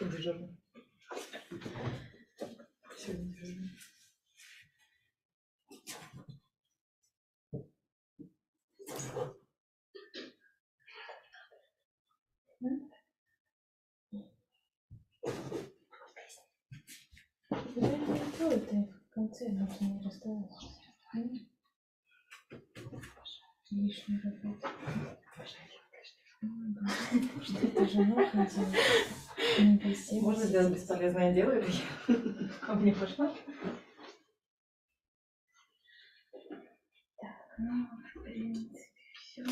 Дежурный. Сегодня дежурный. Ты в конце нужно не расставаться. Лишний работа. Что-то же нужно делать. Можно сделать бесполезное дело или я ко мне пошла? Так, ну, в принципе, все.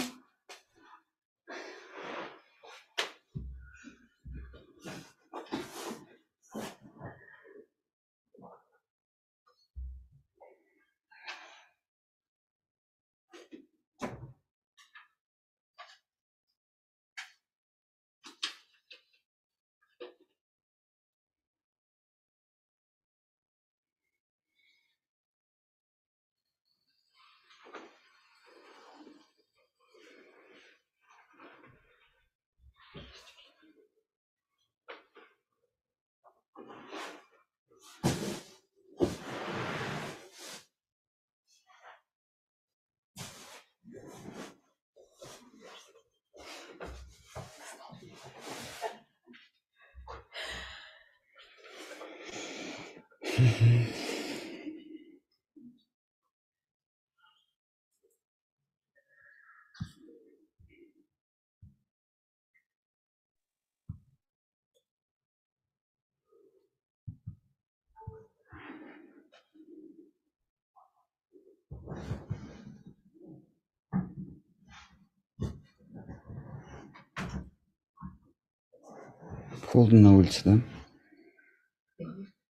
Холодно на улице, да?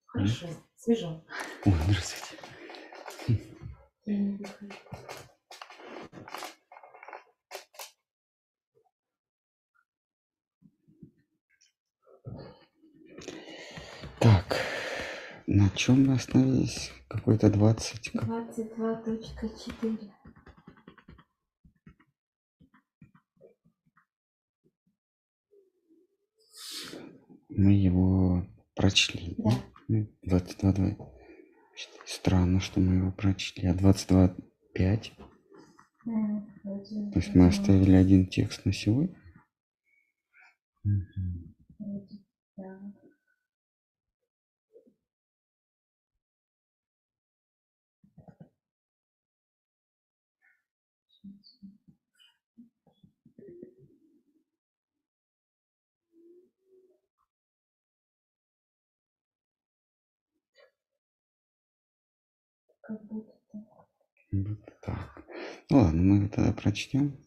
Хорошо, свежо. Ой, здравствуйте. Я не выхожу. Так, на чем мы остановились? Какой-то 20. 22.4. Мы его прочли. Да. 22.2. Странно, что мы его прочли. А 22.5. То есть мы оставили один текст на сегодня. Да. Как будто так. Ну ладно, мы это тогда прочтем.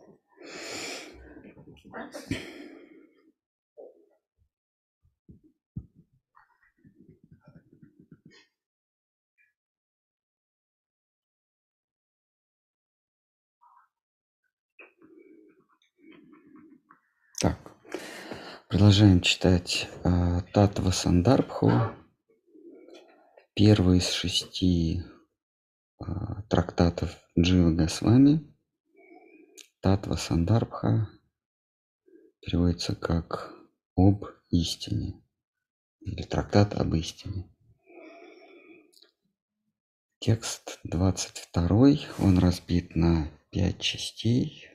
Так, продолжаем читать Татва Сандарбху, первый из 6 трактатов Дживы Госвами. Татва Сандарбха переводится как «об истине» или «трактат об истине». Текст 22, он разбит на 5 частей.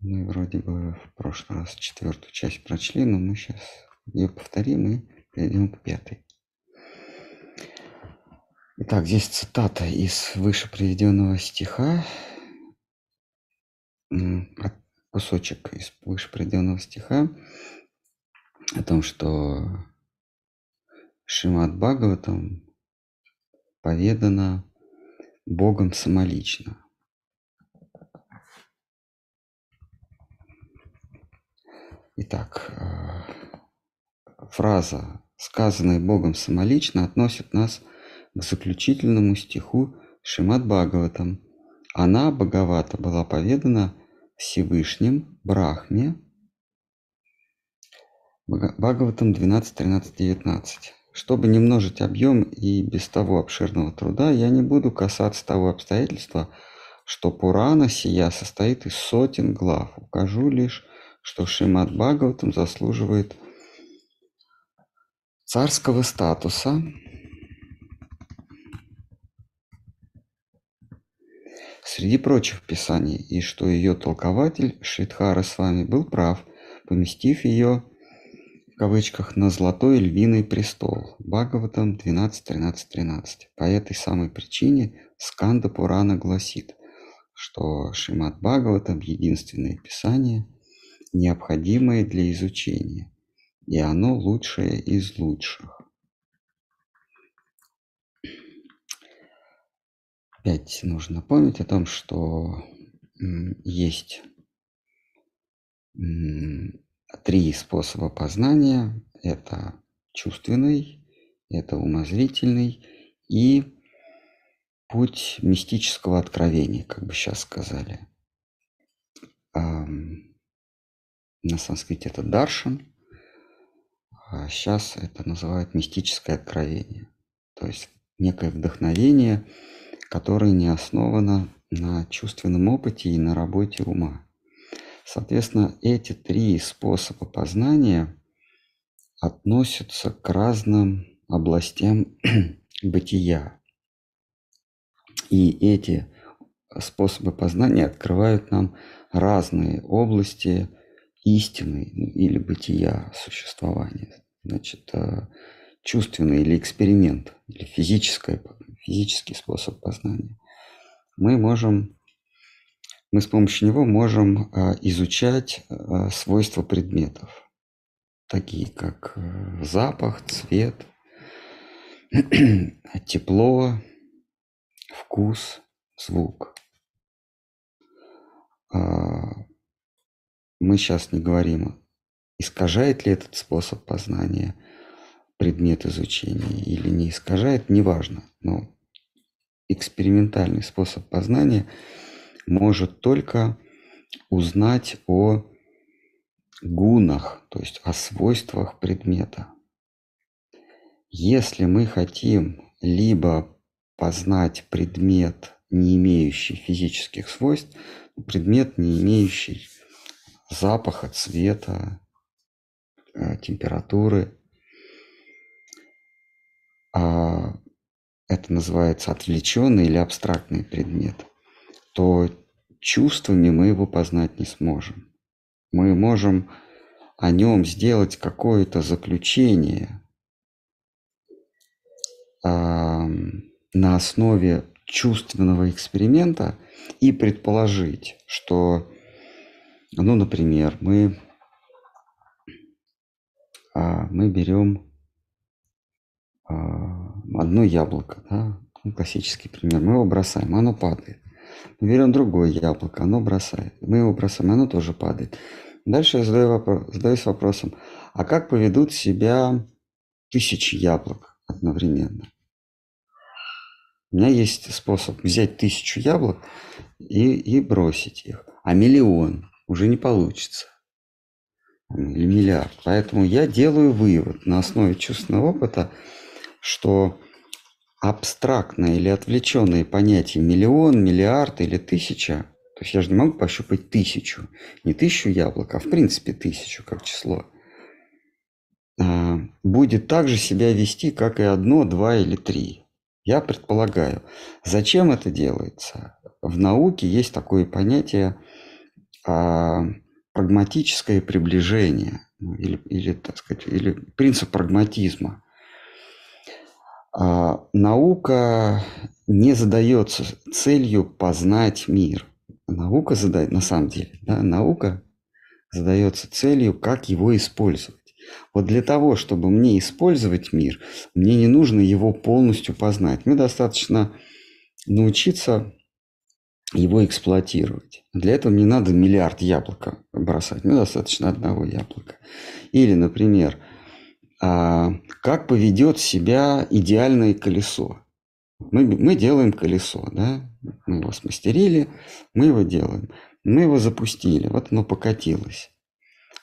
Мы вроде бы в прошлый раз 4-ю часть прочли, но мы сейчас ее повторим и перейдем к 5-й. Итак, здесь цитата из выше приведенного стиха, кусочек из выше приведенного стиха о том, что Шримад Бхагаватам поведано Богом самолично. Итак, фраза, сказанная Богом самолично, относит нас к заключительному стиху Шримад Бхагаватам. Она, Бхагавата, была поведана Всевышним Брахме. Бхагаватам 12.13.19. Чтобы не множить объем и без того обширного труда, я не буду касаться того обстоятельства, что Пурана сия состоит из сотен глав. Укажу лишь, что Шримад Бхагаватам заслуживает царского статуса среди прочих писаний, и что ее толкователь Шридхара с вами был прав, поместив ее в кавычках на золотой львиный престол. Бхагаватам 12.13.13. По этой самой причине Сканда Пурана гласит, что Шримад Бхагаватам — единственное писание, необходимое для изучения, и оно лучшее из лучших. 5. Нужно помнить о том, что есть три способа познания. Это чувственный, это умозрительный и путь мистического откровения, как бы сейчас сказали. На санскрите это даршан, а сейчас это называют мистическое откровение. То есть некое вдохновение, которое не основано на чувственном опыте и на работе ума. Соответственно, эти три способа познания относятся к разным областям бытия. И эти способы познания открывают нам разные области истины или бытия, существования. Значит, чувственный или эксперимент, или физический способ познания. Мы с помощью него можем изучать свойства предметов, такие как запах, цвет, тепло, вкус, звук. Мы сейчас не говорим, искажает ли этот способ познания предмет изучения или не искажает, неважно. Но экспериментальный способ познания может только узнать о гунах, то есть о свойствах предмета. Если мы хотим либо познать предмет, не имеющий физических свойств, предмет, не имеющий запаха, цвета, температуры, это называется отвлеченный или абстрактный предмет, то чувствами мы его познать не сможем. Мы можем о нем сделать какое-то заключение на основе чувственного эксперимента и предположить, что, например, мы берем одно яблоко, да? Классический пример, мы его бросаем, оно падает. Мы берем другое яблоко, оно бросает. Мы его бросаем, оно тоже падает. Дальше я задаюсь вопросом, а как поведут себя 1000 яблок одновременно? У меня есть способ взять 1000 яблок и бросить их. А 1 миллион уже не получится. Или 1 миллиард. Поэтому я делаю вывод на основе чувственного опыта, что абстрактное или отвлеченное понятие миллион, миллиард или 1000, то есть я же не могу пощупать 1000, не 1000 яблок, а в принципе 1000 как число, будет так же себя вести, как и 1, 2 или 3. Я предполагаю. Зачем это делается? В науке есть такое понятие прагматическое приближение или принцип прагматизма. Наука не задается целью познать мир. Наука задается целью, как его использовать. Вот для того, чтобы мне использовать мир, мне не нужно его полностью познать. Мне достаточно научиться его эксплуатировать. Для этого не надо 1 миллиард яблок бросать. Мне достаточно 1 яблока. Или, например, как поведет себя идеальное колесо. Мы делаем колесо, да? Мы его смастерили, мы его делаем. Мы его запустили, вот оно покатилось.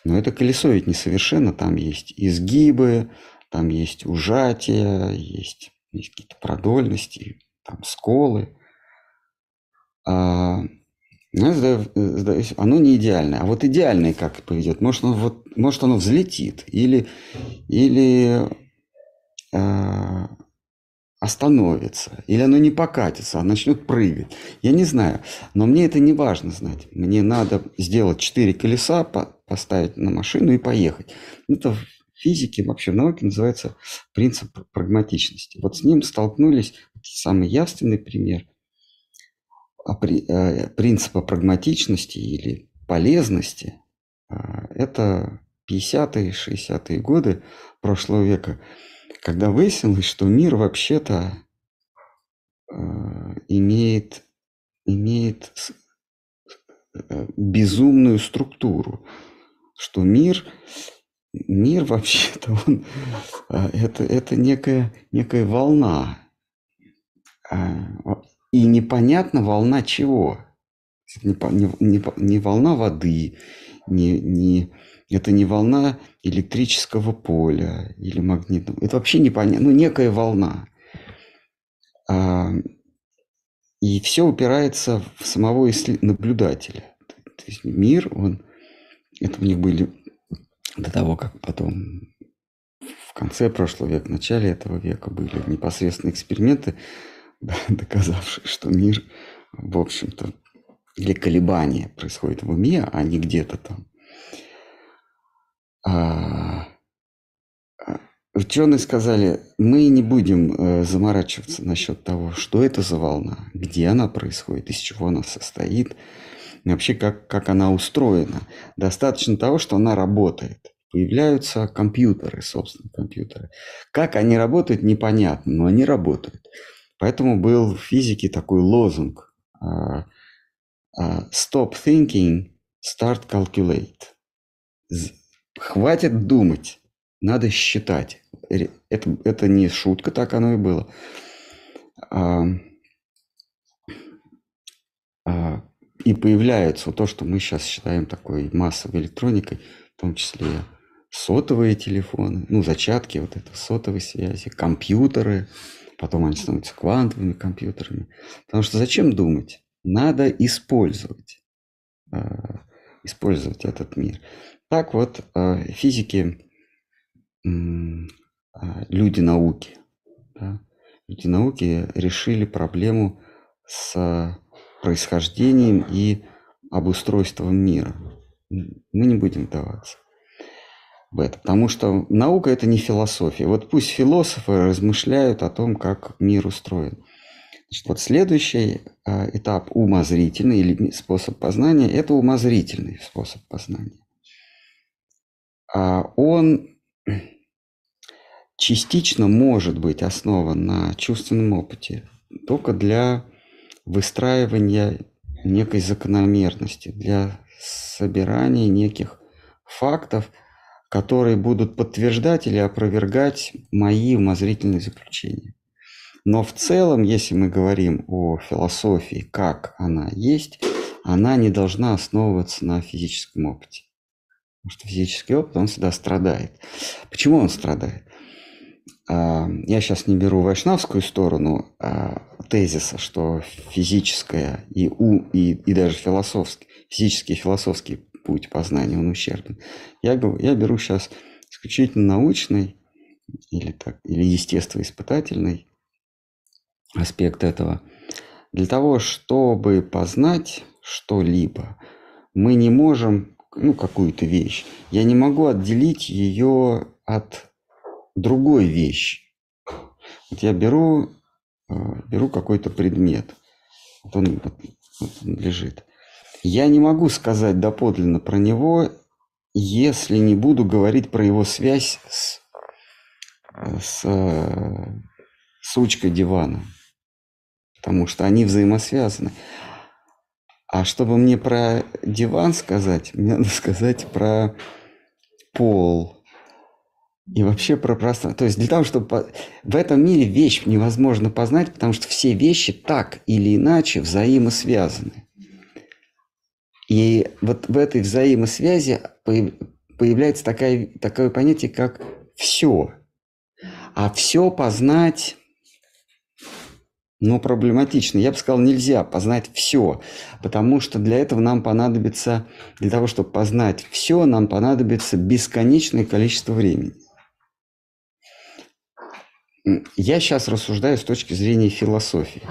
Но это колесо ведь несовершенно, там есть изгибы, там есть ужатия, есть какие-то продольности, там сколы. Оно не идеальное. А вот идеальное как поведет? Может, оно взлетит или остановится, или оно не покатится, а начнет прыгать. Я не знаю, но мне это не важно знать. Мне надо сделать 4 колеса, поставить на машину и поехать. Это в физике, вообще в науке называется принцип прагматичности. Вот с ним столкнулись, самый явственный пример принципа прагматичности или полезности, это 50-е, 60-е годы прошлого века, когда выяснилось, что мир вообще-то имеет безумную структуру, что мир вообще-то он это некая волна, и непонятно волна чего. Не волна воды, это не волна электрического поля или магнитного. Это вообще непонятно. Ну, некая волна. И все упирается в самого наблюдателя. То есть мир, это у них были до того, как потом в конце прошлого века, в начале этого века были непосредственные эксперименты, доказавшие, что мир, в общем-то, или колебания происходят в уме, а не где-то там. Ученые сказали, мы не будем заморачиваться насчет того, что это за волна, где она происходит, из чего она состоит, и вообще как она устроена. Достаточно того, что она работает. Появляются компьютеры, собственно, компьютеры. Как они работают, непонятно, но они работают. Поэтому был в физике такой лозунг «Stop thinking, start calculate». Хватит думать, надо считать. Это не шутка, так оно и было. И появляется то, что мы сейчас считаем такой массовой электроникой, в том числе сотовые телефоны, зачатки вот этой сотовой связи, компьютеры, потом они становятся квантовыми компьютерами. Потому что зачем думать? Надо использовать этот мир. Так вот, физики, люди науки решили проблему с происхождением и обустройством мира. Мы не будем вдаваться в это, потому что наука – это не философия. Вот пусть философы размышляют о том, как мир устроен. Значит, вот следующий этап умозрительный или способ познания – это умозрительный способ познания. Он частично может быть основан на чувственном опыте только для выстраивания некой закономерности, для собирания неких фактов, которые будут подтверждать или опровергать мои умозрительные заключения. Но в целом, если мы говорим о философии, как она есть, она не должна основываться на физическом опыте. Потому что физический опыт, он всегда страдает. Почему он страдает? Я сейчас не беру вайшнавскую сторону тезиса, что физическое и даже физический и философский путь познания, он ущербен. Я беру сейчас исключительно научный или естествоиспытательный аспект этого. Для того, чтобы познать что-либо, мы не можем, какую-то вещь, я не могу отделить ее от другой вещи. Вот я беру какой-то предмет, вот он лежит. Я не могу сказать доподлинно про него, если не буду говорить про его связь с ручкой дивана. Потому что они взаимосвязаны. А чтобы мне про диван сказать, мне надо сказать про пол и вообще про пространство. То есть для того, чтобы в этом мире вещь невозможно познать, потому что все вещи так или иначе взаимосвязаны. И вот в этой взаимосвязи появляется такое понятие, как «все». А «все» познать... проблематично. Я бы сказал, нельзя познать все, потому что для того, чтобы познать все, нам понадобится бесконечное количество времени. Я сейчас рассуждаю с точки зрения философии.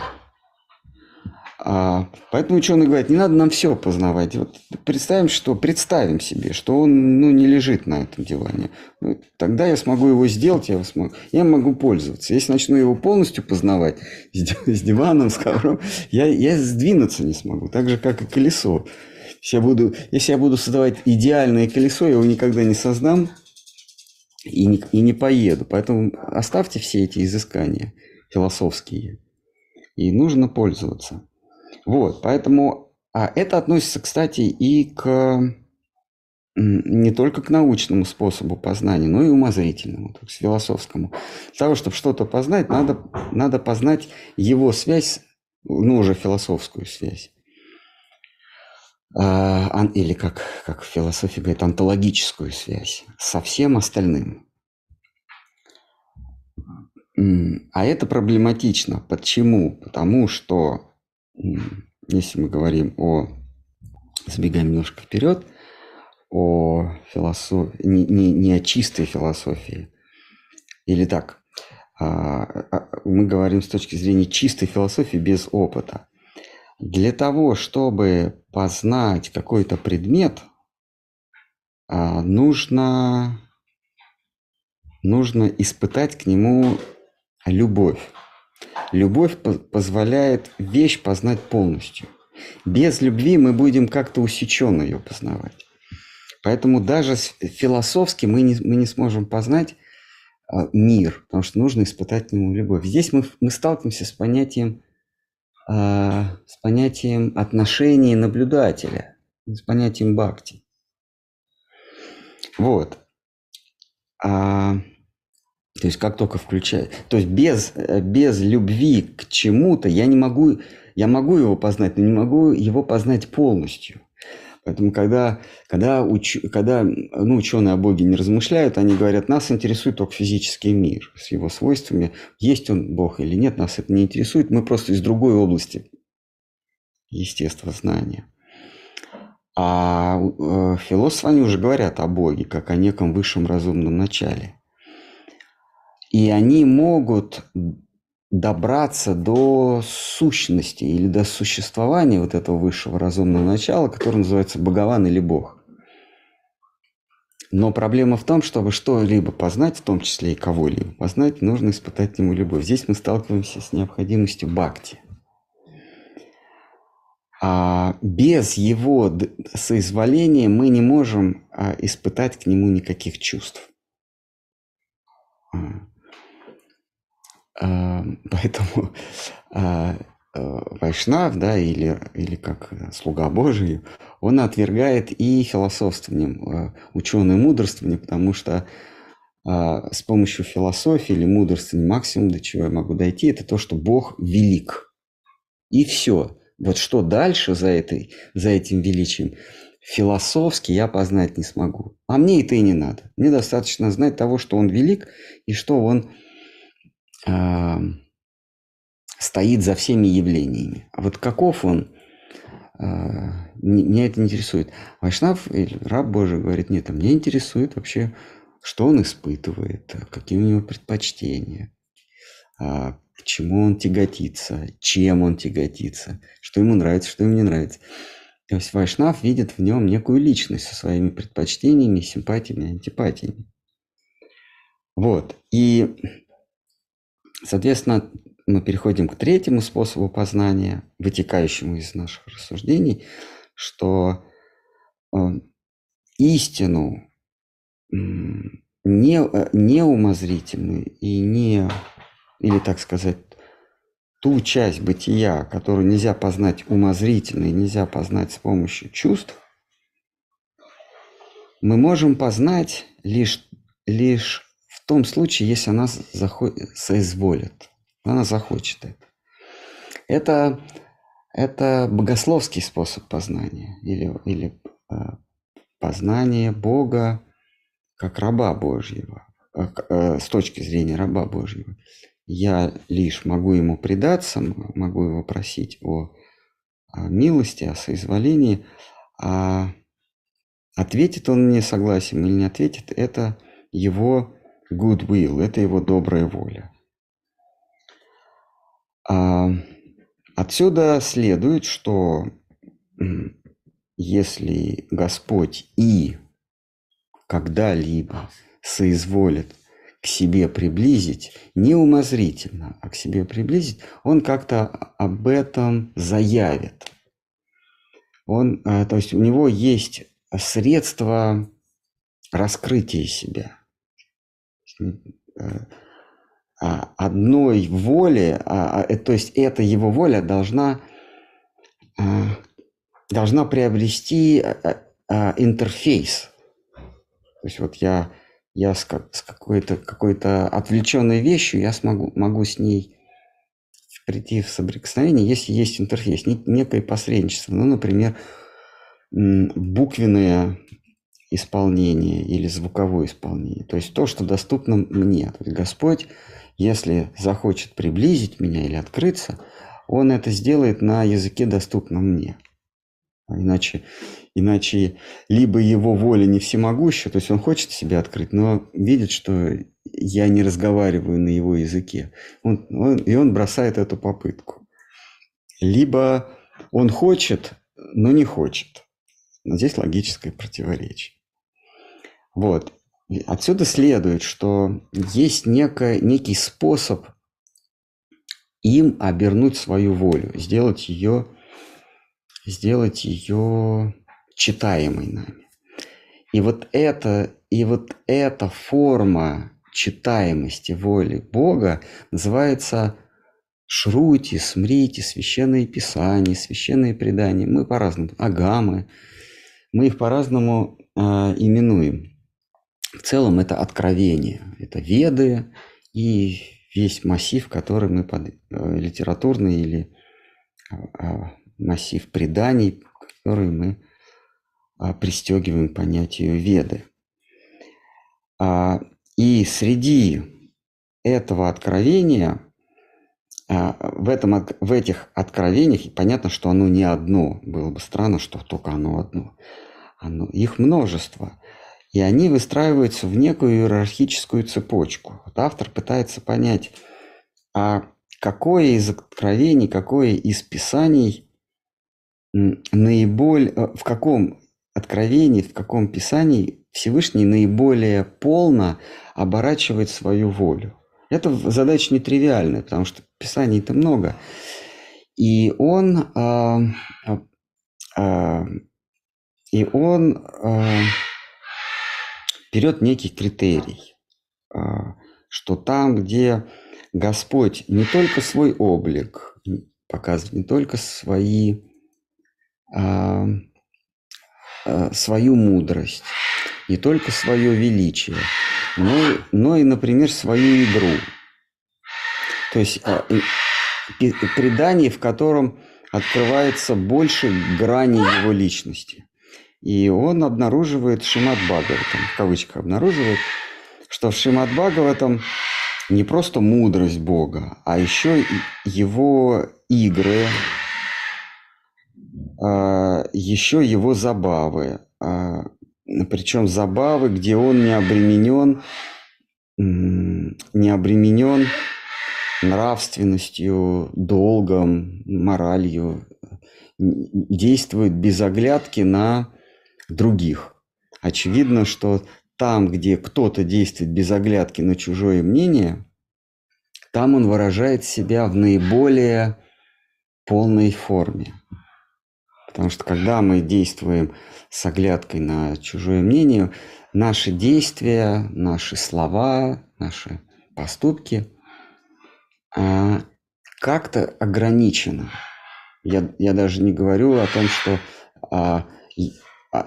Поэтому ученые говорят, не надо нам все познавать. Вот представим себе, что он не лежит на этом диване. Ну, тогда я смогу его сделать, я могу пользоваться. Если начну его полностью познавать с диваном, с ковром, я сдвинуться не смогу. Так же, как и колесо. Если я буду создавать идеальное колесо, я его никогда не создам и не поеду. Поэтому оставьте все эти изыскания философские. И нужно пользоваться. Вот, поэтому это относится, кстати, и не только к научному способу познания, но и умозрительному, то есть философскому. Для того, чтобы что-то познать, надо познать его связь, уже философскую связь. Или, как в философии говорят, онтологическую связь со всем остальным. А это проблематично. Почему? Потому что... Если мы говорим забегаем немножко вперед, о философии, не о чистой философии, или так, мы говорим с точки зрения чистой философии без опыта. Для того, чтобы познать какой-то предмет, нужно испытать к нему любовь. Любовь позволяет вещь познать полностью. Без любви мы будем как-то усеченно ее познавать. Поэтому даже философски мы не сможем познать мир, потому что нужно испытать к нему любовь. Здесь мы сталкиваемся с понятием, отношений наблюдателя, с понятием бхакти. Вот. То есть как только включаю, то есть без любви к чему-то я могу его познать, но не могу его познать полностью. Поэтому когда ученые о Боге не размышляют, они говорят, нас интересует только физический мир с его свойствами, есть он Бог или нет, нас это не интересует, мы просто из другой области естествознания. А философы, они уже говорят о Боге как о неком высшем разумном начале. И они могут добраться до сущности или до существования вот этого высшего разумного начала, которое называется Бхагаван или Бог. Но проблема в том, чтобы что-либо познать, в том числе и кого-либо познать, нужно испытать к нему любовь. Здесь мы сталкиваемся с необходимостью бхакти. Без его соизволения мы не можем испытать к нему никаких чувств. Поэтому Вайшнав, или как слуга Божий, он отвергает и философствованием, ученое мудрствование, потому что с помощью философии или мудрствования максимум, до чего я могу дойти, это то, что Бог велик. И все. Вот что дальше за этим величием, философски я познать не смогу. А мне это и не надо. Мне достаточно знать того, что он велик и что он стоит за всеми явлениями. А вот каков он, меня это не интересует. Вайшнав или раб Божий говорит, нет, а меня интересует вообще, что он испытывает, какие у него предпочтения, к чему он тяготится, чем он тяготится, что ему нравится, что ему не нравится. То есть Вайшнав видит в нем некую личность со своими предпочтениями, симпатиями, антипатиями. Вот. И, соответственно, мы переходим к третьему способу познания, вытекающему из наших рассуждений, что истину не умозрительную и не, или так сказать, ту часть бытия, которую нельзя познать умозрительно и нельзя познать с помощью чувств, мы можем познать лишь в том случае, если она соизволит, она захочет это. Это богословский способ познания или познание Бога как раба Божьего, с точки зрения раба Божьего. Я лишь могу ему предаться, могу его просить о милости, о соизволении. А ответит он мне согласием или не ответит, это его good will, это его добрая воля. Отсюда следует, что если Господь и когда-либо соизволит к себе приблизить, не умозрительно, а к себе приблизить, он как-то об этом заявит. То есть у него есть средства раскрытия себя. Одной воли, то есть эта его воля должна приобрести интерфейс. То есть вот я с какой-то отвлеченной вещью я могу с ней прийти в соприкосновение, если есть интерфейс, некое посредничество. Ну, например, буквенное исполнение или звуковое исполнение. То есть то, что доступно мне. Господь, если захочет приблизить меня или открыться, он это сделает на языке, доступном мне. Иначе либо его воля не всемогуща, то есть он хочет себя открыть, но видит, что я не разговариваю на его языке. Он бросает эту попытку. Либо он хочет, но не хочет. Но здесь логическое противоречие. Вот. Отсюда следует, что есть некий способ им обернуть свою волю, сделать ее читаемой нами. И вот эта форма читаемости воли Бога называется шрути, смрити, священные писания, священные предания. Мы по-разному, агамы, мы их по-разному именуем. В целом это откровение, это веды и весь массив, который мы литературный или массив преданий, который мы пристегиваем понятию веды. И среди этого откровения, в этих откровениях, понятно, что оно не одно, было бы странно, что только оно одно. Их множество, и они выстраиваются в некую иерархическую цепочку. Вот автор пытается понять, какое из откровений, какое из писаний в каком откровении, в каком писании Всевышний наиболее полно оборачивает свою волю. Это задача нетривиальная, потому что писаний-то много. И он берет некий критерий, что там, где Господь не только свой облик показывает, не только свою мудрость, не только свое величие, но и, например, свою игру. То есть предание, в котором открывается больше грани его личности. И он обнаруживает Шримад Бхагаватам, в кавычках обнаруживает, что в Шримад Бхагаватам не просто мудрость Бога, а еще и его игры, еще его забавы, причем забавы, где он не обременен нравственностью, долгом, моралью, действует без оглядки на других. Очевидно, что там, где кто-то действует без оглядки на чужое мнение, там он выражает себя в наиболее полной форме. Потому что когда мы действуем с оглядкой на чужое мнение, наши действия, наши слова, наши поступки как-то ограничены. Я даже не говорю о том, что...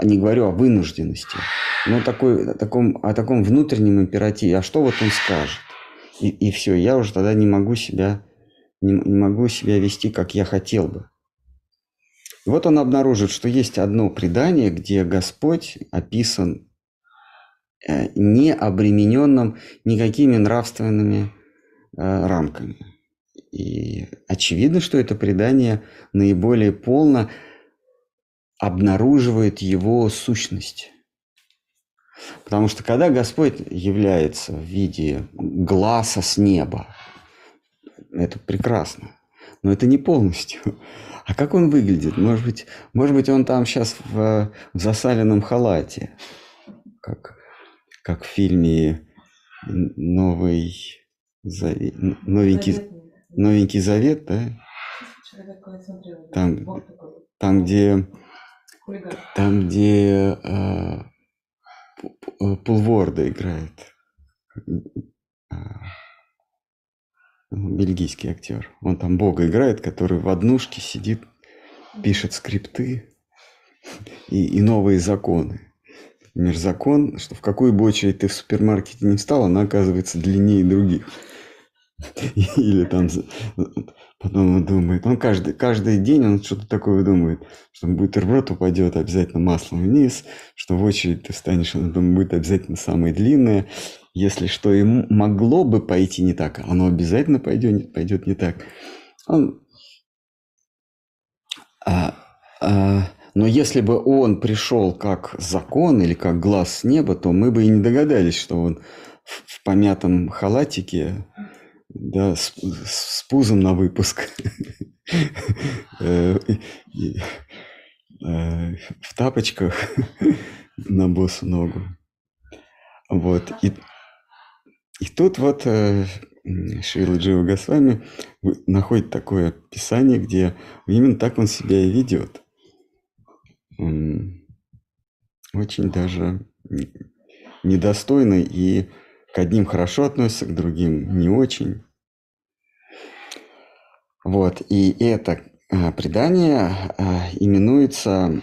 Не говорю о вынужденности, но о таком внутреннем императиве. А что вот он скажет? И все, я уже тогда не могу себя вести, как я хотел бы. И вот он обнаружит, что есть одно предание, где Господь описан не обремененным никакими нравственными рамками. И очевидно, что это предание наиболее полно обнаруживает его сущность. Потому что когда Господь является в виде гласа с неба, это прекрасно. но это не полностью. А как он выглядит? Может быть, он там сейчас в засаленном халате, как в фильме «Новенький Завет», да? Там, где Пулворда играет. Бельгийский актер. Он там Бога играет, который в однушке сидит, пишет скрипты и новые законы. Например, закон, что в какую бы очередь ты в супермаркете не встал, она оказывается длиннее других. Или там потом он думает, он каждый день он что-то такое думает, что бутерброд упадет обязательно маслом вниз, что в очередь ты встанешь, он будет обязательно самое длинное. Если что и могло бы пойти не так, оно обязательно пойдет не так. Но если бы он пришел как закон или как глаз с неба, то мы бы и не догадались, что он в помятом халатике, да, с пузом на выпуск, в тапочках на босу ногу. Вот. И тут вот Шрила Джива Госвами находит такое писание, где именно так он себя и ведет. Очень даже недостойный и к одним хорошо относится, к другим не очень. Вот. И это предание именуется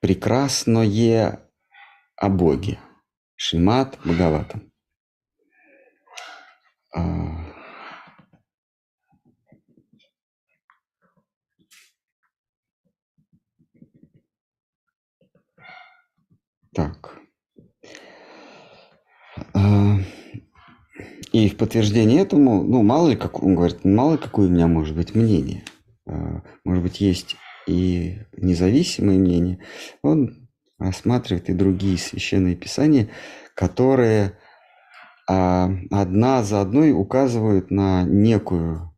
«Прекрасное о Боге» Шримад Бхагаватам. Так. И в подтверждение этому, мало ли, как он говорит, мало ли какое у меня может быть мнение. Может быть, есть и независимое мнение. Он рассматривает и другие священные писания, которые одна за одной указывают на некую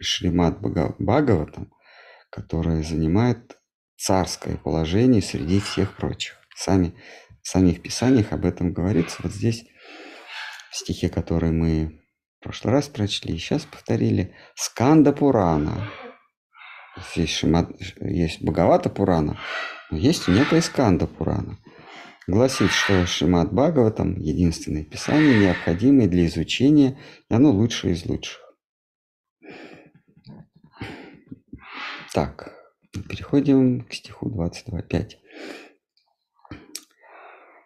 Шримад Бхагаватам, которая занимает царское положение среди всех прочих. В самих писаниях об этом говорится. Вот здесь, в стихе, который мы в прошлый раз прочли, и сейчас повторили, Сканда Пурана. Есть Бхагавата Пурана, но есть некая Сканда Пурана. Гласит, что Шримад Бхагаватам — единственное писание, необходимое для изучения, и оно лучшее из лучших. Так, переходим к стиху 22.5.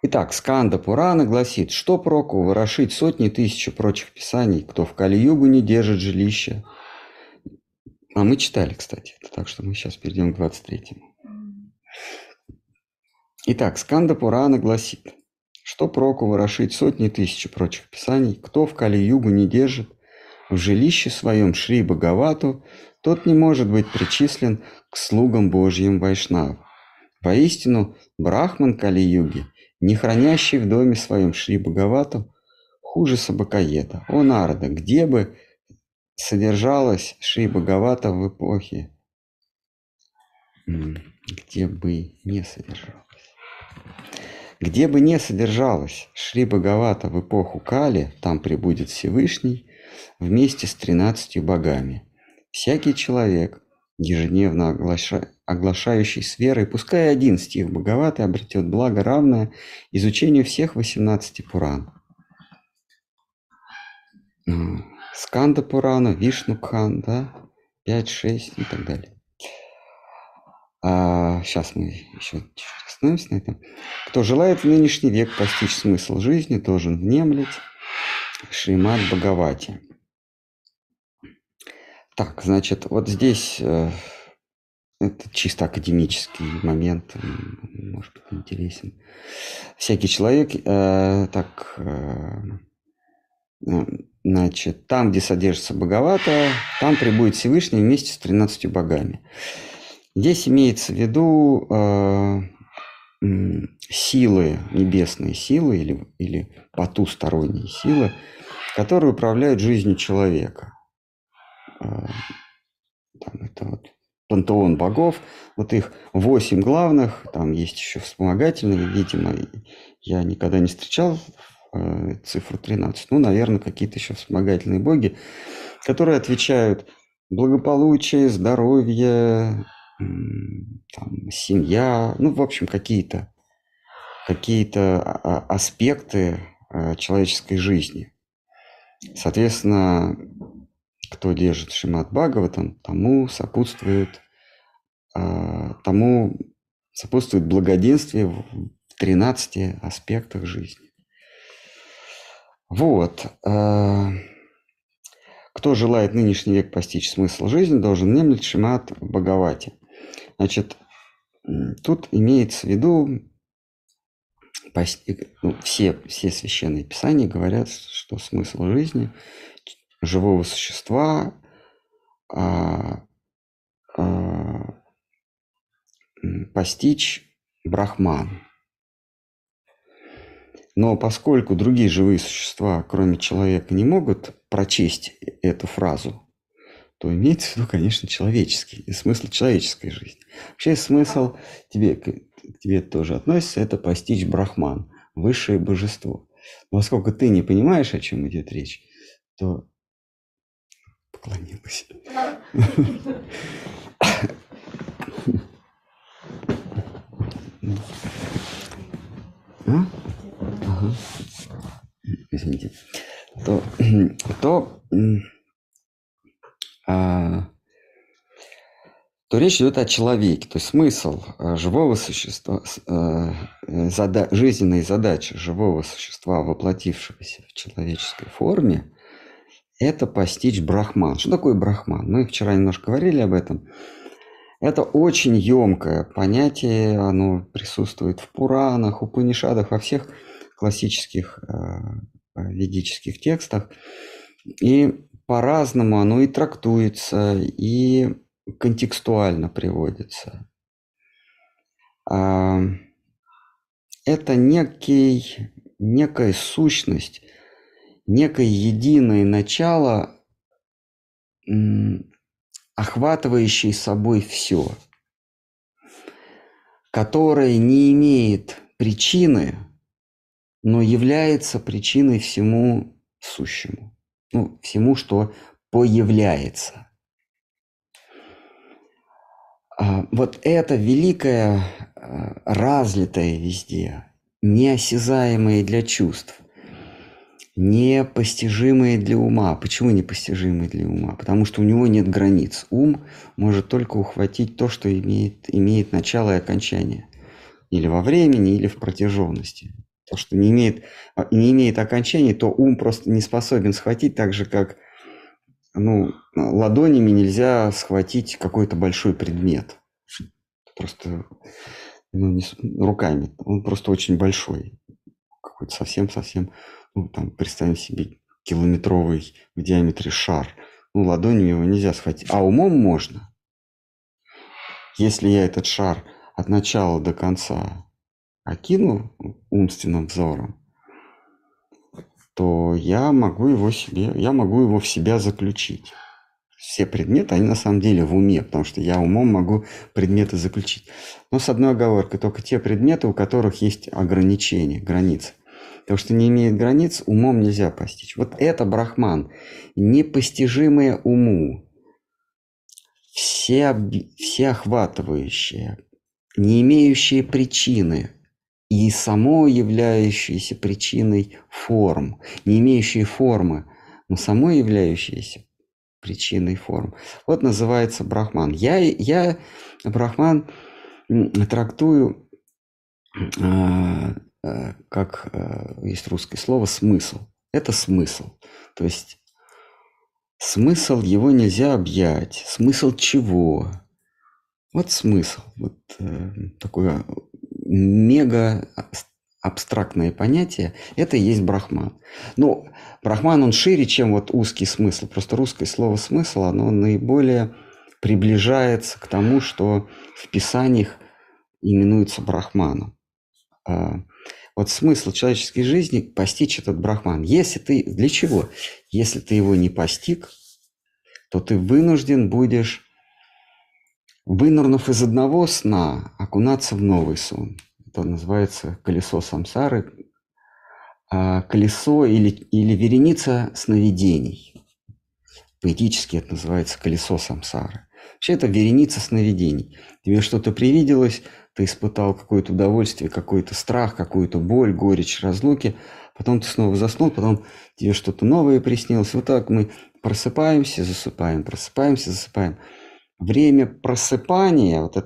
Итак, Сканда Пурана гласит, что проку ворошить сотни тысяч прочих писаний, кто в Кали-югу не держит жилища. А мы читали, кстати, так что мы сейчас перейдем к 23-му. Итак, Сканда Пурана гласит, что проку ворошить сотни тысяч прочих писаний, кто в Кали-югу не держит в жилище своем Шри Бхагавату, тот не может быть причислен к слугам Божьим Вайшнав. Поистину, Брахман Кали-юги, не хранящий в доме своем Шри Бхагавату, хуже собакоеда. О, Нарада, где бы содержалась Шри Бхагавата в эпохе, где бы не содержалась Шри Бхагавата в эпоху Кали, там прибудет Всевышний вместе с 13 богами. Всякий человек, ежедневно оглашающий с верой, пускай один стих Бхагаваты, обретет благо, равное изучению всех 18 Пуран. Сканда Пурана, Вишнукхан, да, 5, 6 и так далее. Сейчас мы еще чуть-чуть остановимся на этом. Кто желает в нынешний век постичь смысл жизни, должен внемлить Шримад Бхагавате. Так, значит, вот здесь это чисто академический момент, может быть, интересен. Всякий человек, значит, там, где содержится Бхагавата, там прибудет Всевышний вместе с 13 богами. Здесь имеется в виду силы, небесные силы или потусторонние силы, которые управляют жизнью человека. Там это вот пантеон богов, вот их 8 главных, там есть еще вспомогательные, видимо, я никогда не встречал цифру 13, ну, наверное, какие-то еще вспомогательные боги, которые отвечают благополучие, здоровье, там, семья, ну, в общем, какие-то аспекты человеческой жизни. Соответственно, кто держит Шримад Бхагаватам, тому сопутствует благоденствие в 13 аспектах жизни. Вот. Кто желает нынешний век постичь смысл жизни, должен немедленно Шримад Бхагавати. Значит, тут имеется в виду, все священные писания говорят, что смысл жизни живого существа постичь Брахман. Но поскольку другие живые существа, кроме человека, не могут прочесть эту фразу, то имеется в виду, конечно, человеческий, и смысл человеческой жизни. Вообще смысл к тебе тоже относится, это постичь Брахман, высшее божество. Но поскольку ты не понимаешь, о чем идет речь, то поклонилась. Извините. То речь идет о человеке, то есть смысл живого существа, жизненные задачи живого существа, воплотившегося в человеческой форме, это постичь Брахман. Что такое Брахман? Мы вчера немножко говорили об этом. Это очень емкое понятие, оно присутствует в Пуранах, Упанишадах, во всех классических ведических текстах. И по-разному оно и трактуется, и контекстуально приводится. Это некая сущность, некое единое начало, охватывающее собой все, которое не имеет причины, но является причиной всему сущему, ну, всему, что появляется. Вот это великое, разлитое везде, неосязаемое для чувств, непостижимые для ума. Почему непостижимые для ума? Потому что у него нет границ. Ум может только ухватить то, что имеет начало и окончание. Или во времени, или в протяженности. То, что не имеет окончания, то ум просто не способен схватить, так же, как ладонями нельзя схватить какой-то большой предмет. Просто руками. Он просто очень большой. Какой-то совсем-совсем... там, представим себе километровый в диаметре шар. Ладонью его нельзя схватить. А умом можно. Если я этот шар от начала до конца окину умственным взором, то я могу его в себя заключить. Все предметы, они на самом деле в уме, потому что я умом могу предметы заключить. Но с одной оговоркой, только те предметы, у которых есть ограничения, границы. Потому что не имеет границ, умом нельзя постичь. Вот это Брахман, непостижимое уму, всеохватывающее, не имеющее причины и само являющееся причиной форм, не имеющее формы, но само являющееся причиной форм. Вот называется Брахман. Я Брахман трактую... как есть русское слово, смысл. Это смысл. То есть смысл его нельзя объять. Смысл чего? Вот смысл. Вот такое мега абстрактное понятие. Это и есть Брахман. Но Брахман, он шире, чем вот узкий смысл. Просто русское слово смысл, оно наиболее приближается к тому, что в писаниях именуется Брахманом. вот смысл человеческой жизни постичь этот брахман. Если ты, для чего? Если ты его не постиг, то ты вынужден будешь, вынырнув из одного сна, окунаться в новый сон. Это называется колесо самсары, колесо или вереница сновидений. Поэтически это называется колесо самсары. Вообще это вереница сновидений. Тебе что-то привиделось, ты испытал какое-то удовольствие, какой-то страх, какую-то боль, горечь, разлуки. Потом ты снова заснул, потом тебе что-то новое приснилось. Вот так мы просыпаемся, засыпаем, просыпаемся, засыпаем. Время просыпания, вот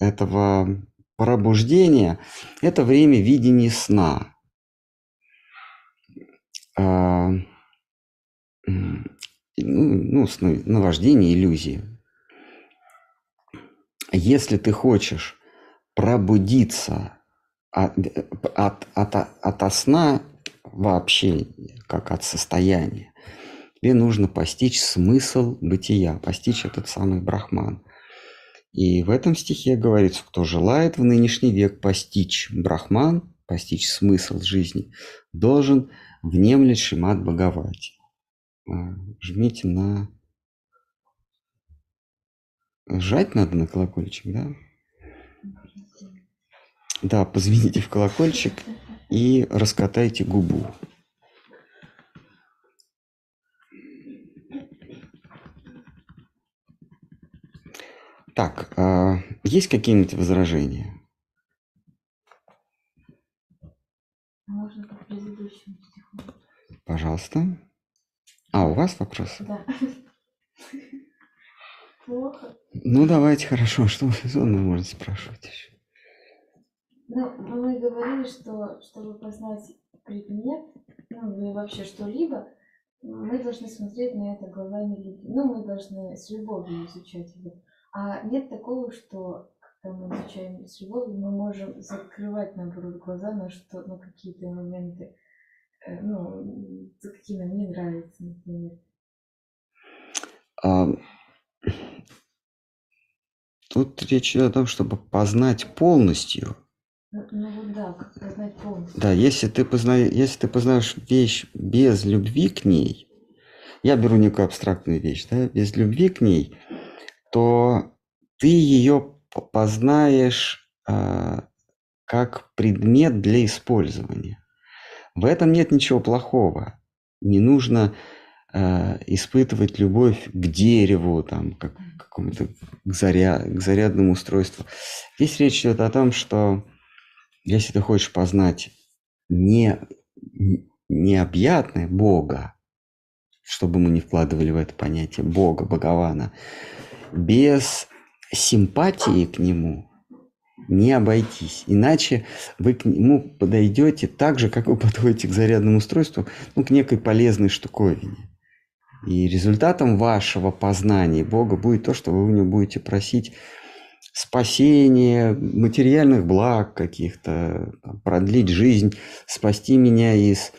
этого пробуждения, это время видения сна. Наваждение, иллюзии. Если ты хочешь пробудиться от сна вообще, как от состояния, тебе нужно постичь смысл бытия, постичь этот самый брахман. И в этом стихе говорится, кто желает в нынешний век постичь брахман, постичь смысл жизни, должен внемлять Шримад Бхагавати. Жмите на... Жать надо на колокольчик, да? Да, позвоните в колокольчик и раскатайте губу. Так, есть какие-нибудь возражения? Можно по предыдущему стиху. Пожалуйста. А, у вас вопрос? Да. Плохо. Ну, давайте, хорошо. Что вы можете спрашивать еще? Ну, мы говорили, что чтобы познать предмет, ну, и вообще что-либо, мы должны смотреть на это глазами любви. Ну, мы должны с любовью изучать его. А нет такого, что когда мы изучаем с любовью, мы можем закрывать, наоборот, глаза на какие-то моменты, ну, какие нам не нравятся, например. Тут речь идет о том, чтобы познать полностью. Ну да, как познать полностью. Да, если ты познаешь вещь без любви к ней, я беру некую абстрактную вещь, да, без любви к ней, то ты ее познаешь как предмет для использования. В этом нет ничего плохого. Не нужно испытывать любовь к дереву, там, к какому-то к зарядному устройству. Здесь речь идет о том, что если ты хочешь познать необъятное Бога, чтобы мы не вкладывали в это понятие Бога, Бхагавана, без симпатии к нему не обойтись. Иначе вы к нему подойдете так же, как вы подходите к зарядному устройству, ну, к некой полезной штуковине. И результатом вашего познания Бога будет то, что вы у него будете просить спасения, материальных благ каких-то, продлить жизнь, спасти меня из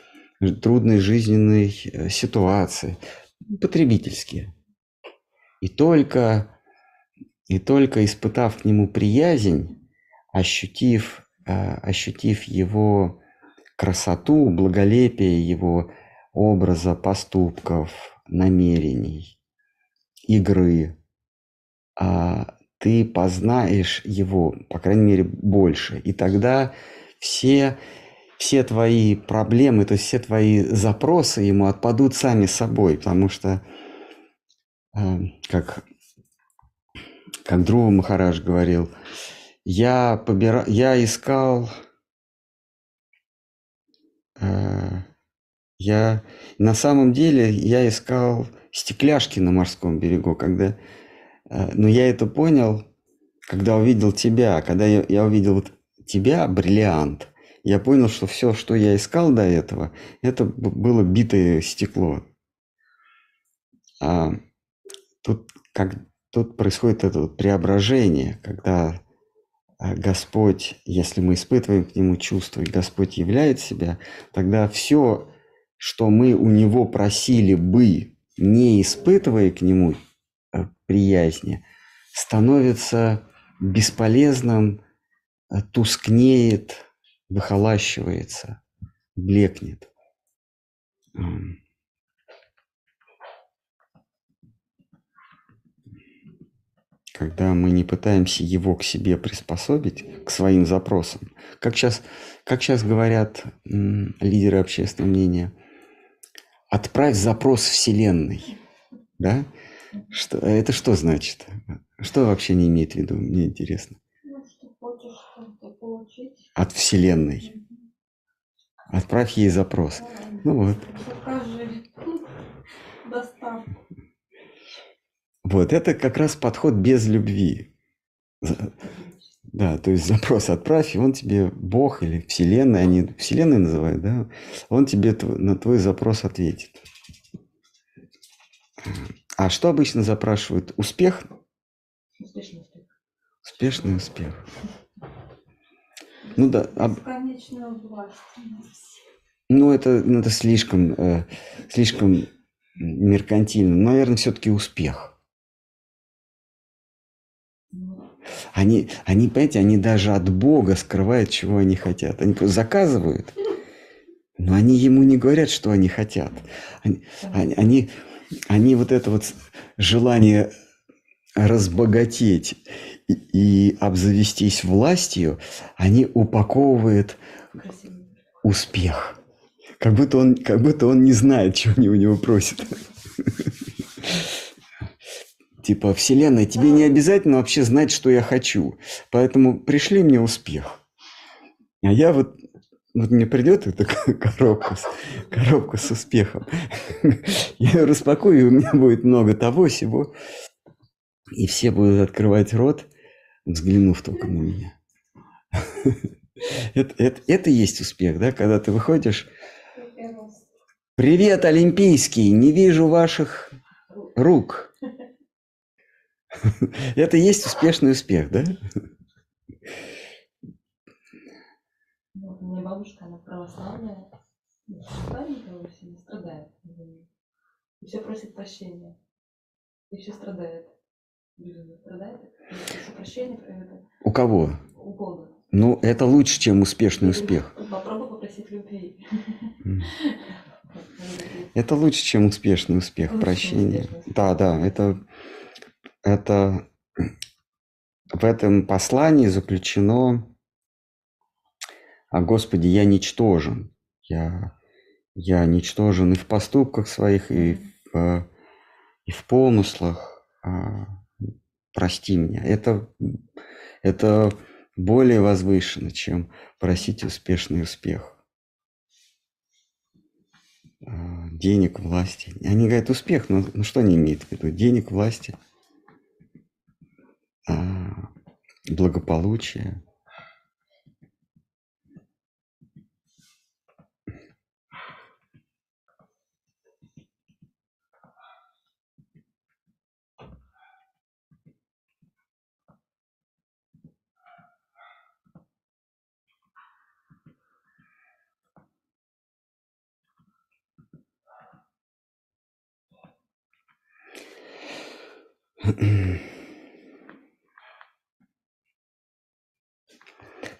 трудной жизненной ситуации. Потребительские. И только испытав к нему приязнь, ощутив его красоту, благолепие его образа, поступков, намерений, игры, ты познаешь его, по крайней мере, больше. И тогда все твои проблемы, то есть все твои запросы ему отпадут сами собой, потому что как Друва Махарадж говорил, на самом деле я искал стекляшки на морском берегу, но я это понял, когда увидел тебя, когда я увидел вот тебя, бриллиант, я понял, что все, что я искал до этого, это было битое стекло. Тут происходит это вот преображение, когда Господь, если мы испытываем к Нему чувства, и Господь являет себя, тогда все, что мы у Него просили бы, не испытывая к Нему приязни, становится бесполезным, тускнеет, выхолащивается, блекнет. Когда мы не пытаемся его к себе приспособить, к своим запросам. Как сейчас говорят лидеры общественного мнения, отправь запрос Вселенной. Да? Это что значит? Что вообще не имеет в виду? Мне интересно. От Вселенной. Отправь ей запрос. Ну вот. Покажи доставку. Вот, это как раз подход без любви. Да, то есть запрос отправь, и он тебе, Бог или Вселенная, они Вселенной называют, да? Он тебе на твой запрос ответит. А что обычно запрашивают? Успех? Успешный успех. Успешный успех. Ну да. Бесконечная власть. Ну это слишком меркантильно. Наверное, все-таки успех. Они, понимаете, они даже от Бога скрывают, чего они хотят. Они просто заказывают, но они ему не говорят, что они хотят. Они вот это вот желание разбогатеть и обзавестись властью, они упаковывают успех. Как будто он не знает, чего они у него просят. Типа, Вселенная, тебе не обязательно вообще знать, что я хочу. Поэтому пришли мне успех. А я вот мне придет эта коробка с успехом. Я ее распакую, и у меня будет много того, сего. И все будут открывать рот, взглянув только на меня. Это и есть успех, да? Когда ты выходишь. Привет, Олимпийский! Не вижу ваших рук. Это и есть успешный успех, да? У меня бабушка, она православная, не страдает. И все просит прощения. И все страдает. Все прощения, это... У кого? У Бога. Ну, это лучше, чем успешный успех. Попробуй попросить любви. Это лучше, чем успешный успех, прощение. Да, это в этом послании заключено: «О Господи, я ничтожен». Я ничтожен и в поступках своих, и в помыслах. Прости меня. Это более возвышенно, чем просить успешный успех. Денег, власти. Они говорят успех, но что они имеют в виду? Денег, власти. Благополучие.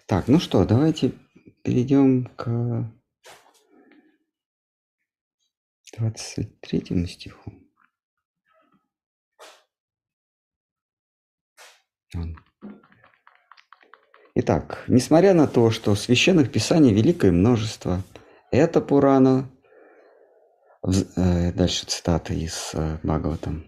Так, ну что, давайте перейдем к 23 стиху. Итак, несмотря на то, что священных писаний великое множество, это Пурана, дальше цитата из Бхагаватам.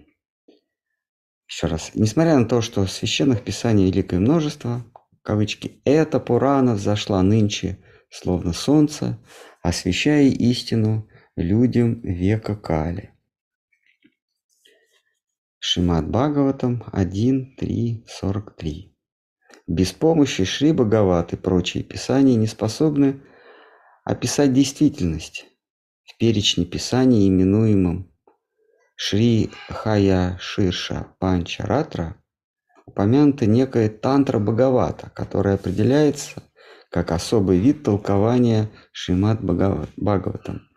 Еще раз. Несмотря на то, что священных писаний великое множество, кавычки, эта Пурана взошла нынче, словно солнце, освещая истину людям века Кали. Шримад Бхагаватам 1.3.43. Без помощи Шри Бхагават и прочие писания не способны описать действительность. В перечне писаний, именуемом Шри Хая Ширша Панчаратра, упомянута некая тантра Бхагавата, которая определяется как особый вид толкования Шримад Бхагаватам.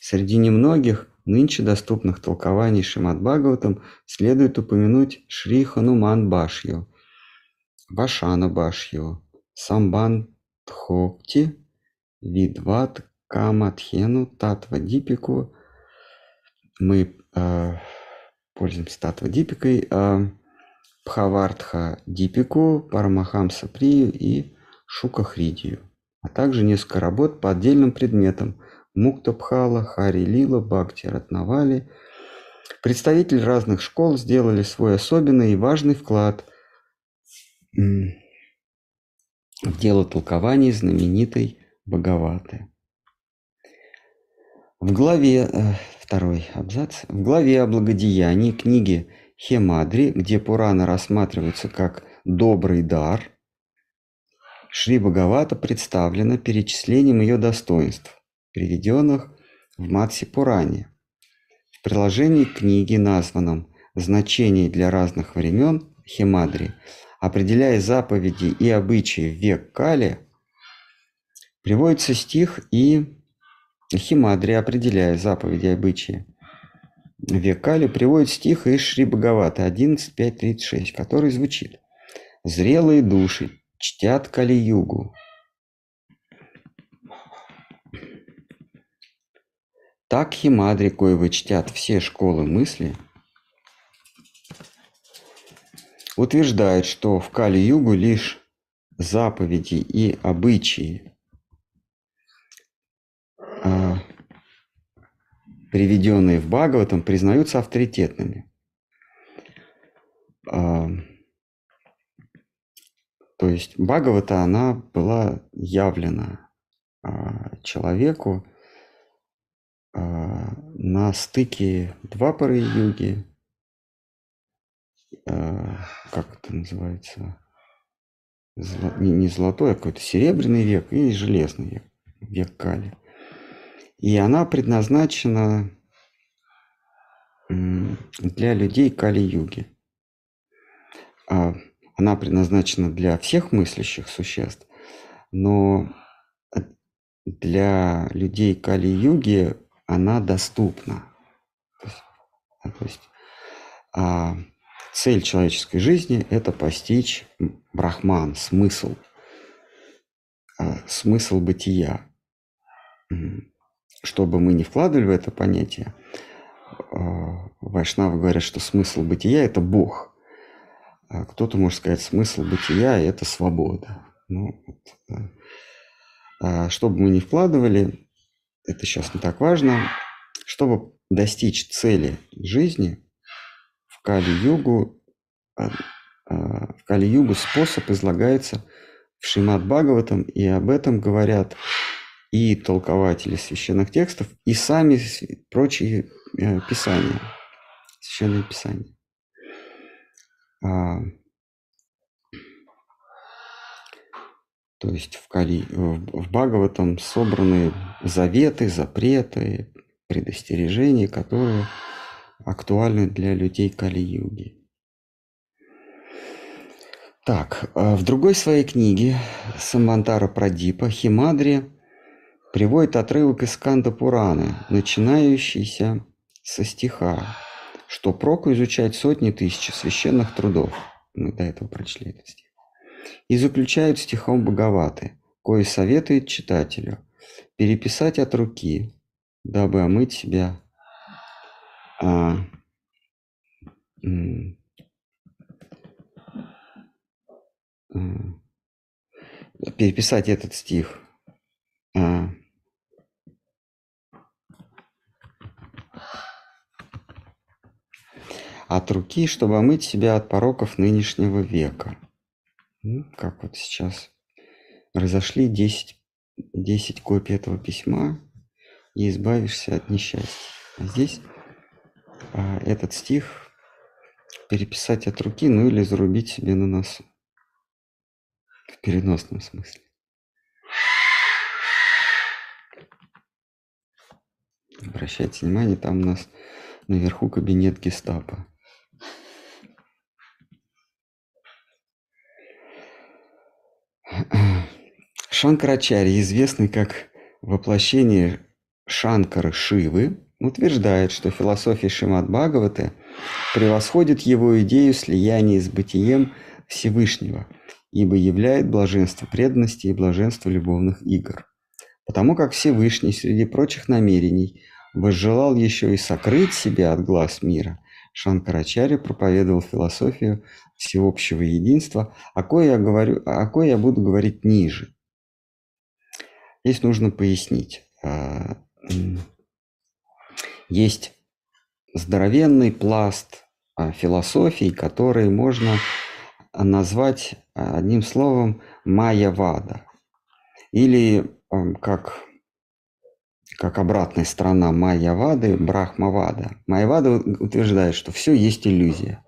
Среди немногих нынче доступных толкований Шримад Бхагаватам следует упомянуть Шри Хануман Башью, Башана Башью, Самбан Тхокти Видват Камадхену Татва Дипику. Мы пользуемся Татва Дипикой. Бхавартха Дипику, Парамахамса Прию и Шука Хридию. А также несколько работ по отдельным предметам. Мукта Бхала, Хари Лила, Бхакти Ратнавали. Представители разных школ сделали свой особенный и важный вклад в дело толкования знаменитой Бхагаваты. В главе, второй абзац, в главе о благодеянии книги Хемадри, где Пурана рассматриваются как добрый дар, Шри Бхагавата представлена перечислением ее достоинств, приведенных в Матси Пуране. В приложении к книге, названном «Значение для разных времен» Хемадри, определяя заповеди и обычаи в век Кали, приводится стих и Хемадри, определяя заповеди и обычаи в век Кали, приводит стих из Шри Бхагаваты 11.5.36, который звучит: «Зрелые души чтят Кали-югу. Так Хемадри, коего чтят все школы мысли, утверждает, что в Кали-югу лишь заповеди и обычаи, приведенные в Бхагаватам, признаются авторитетными». То есть Бхагавата, она была явлена человеку на стыке Двапары и Юги, как это называется, не золотой, а какой-то серебряный век и железный век, век Кали. И она предназначена для людей Кали-юги. Она предназначена для всех мыслящих существ, но для людей Кали-юги она доступна. То есть цель человеческой жизни – это постичь брахман, смысл, смысл бытия. Что бы мы ни вкладывали в это понятие, вайшнавы говорят, что смысл бытия – это Бог. Кто-то может сказать, смысл бытия – это свобода. Ну, вот. Что бы мы ни вкладывали, это сейчас не так важно. Чтобы достичь цели жизни в Кали-югу способ излагается в Шримад-Бхагаватам, и об этом говорят и толкователи священных текстов, и сами прочие писания, священные писания. То есть в Бхагаватам собраны заветы, запреты, предостережения, которые актуальны для людей Кали-юги. Так, в другой своей книге Самантара Прадипа Хемадри приводит отрывок из Сканда Пураны, начинающийся со стиха, что проку изучать сотни тысяч священных трудов. Мы до этого прочли этот стих. И заключают стихом Бхагаваты, кое советует читателю переписать от руки, дабы омыть себя переписать этот стих от руки, чтобы омыть себя от пороков нынешнего века. Как вот сейчас разошли 10 копий этого письма, и избавишься от несчастья. А здесь этот стих переписать от руки, ну или зарубить себе на носу. В переносном смысле. Обращайте внимание, там у нас наверху кабинет гестапо. Шанкарачарья, известный как воплощение Шанкары Шивы, утверждает, что философия Шримад-Бхагаваты превосходит его идею слияния с бытием Всевышнего, ибо являет блаженство преданности и блаженство любовных игр. потому как Всевышний среди прочих намерений возжелал еще и сокрыть себя от глаз мира. Шанкарачарья проповедовал философию всеобщего единства, о кое я буду говорить ниже. Здесь нужно пояснить. Есть здоровенный пласт философий, который можно назвать одним словом майявада. Или как обратная сторона майявады, брахмавада. Майявада утверждает, что все есть иллюзия.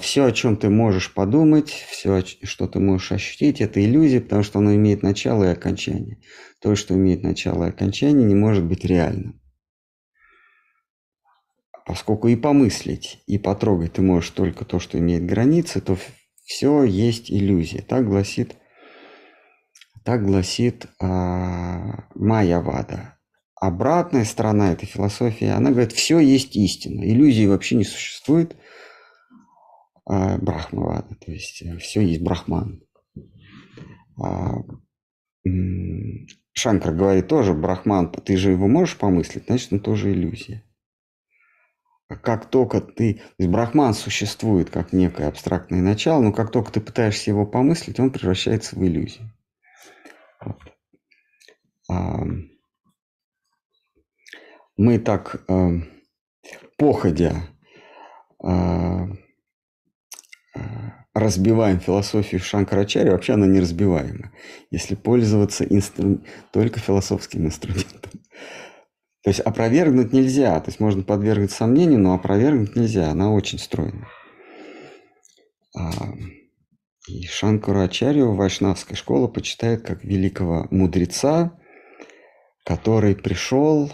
Все, о чем ты можешь подумать, все, что ты можешь ощутить, это иллюзия, потому что оно имеет начало и окончание. То, что имеет начало и окончание, не может быть реальным. Поскольку и помыслить, и потрогать ты можешь только то, что имеет границы, то все есть иллюзия. Так гласит майявада. Обратная сторона этой философии, она говорит, все есть истина. Иллюзии вообще не существует. Брахмавада, то есть все есть брахман. Шанкар говорит тоже, брахман, ты же его можешь помыслить, значит, он тоже иллюзия. Как только ты... То есть брахман существует как некое абстрактное начало, но как только ты пытаешься его помыслить, он превращается в иллюзию. Вот. Мы так походя разбиваем философию Шанкарачарьи, вообще она неразбиваема, если пользоваться только философским инструментом. То есть опровергнуть нельзя, то есть можно подвергнуть сомнению, но опровергнуть нельзя, она очень стройная. И Шанкарачарью вайшнавская школа почитает как великого мудреца, который пришел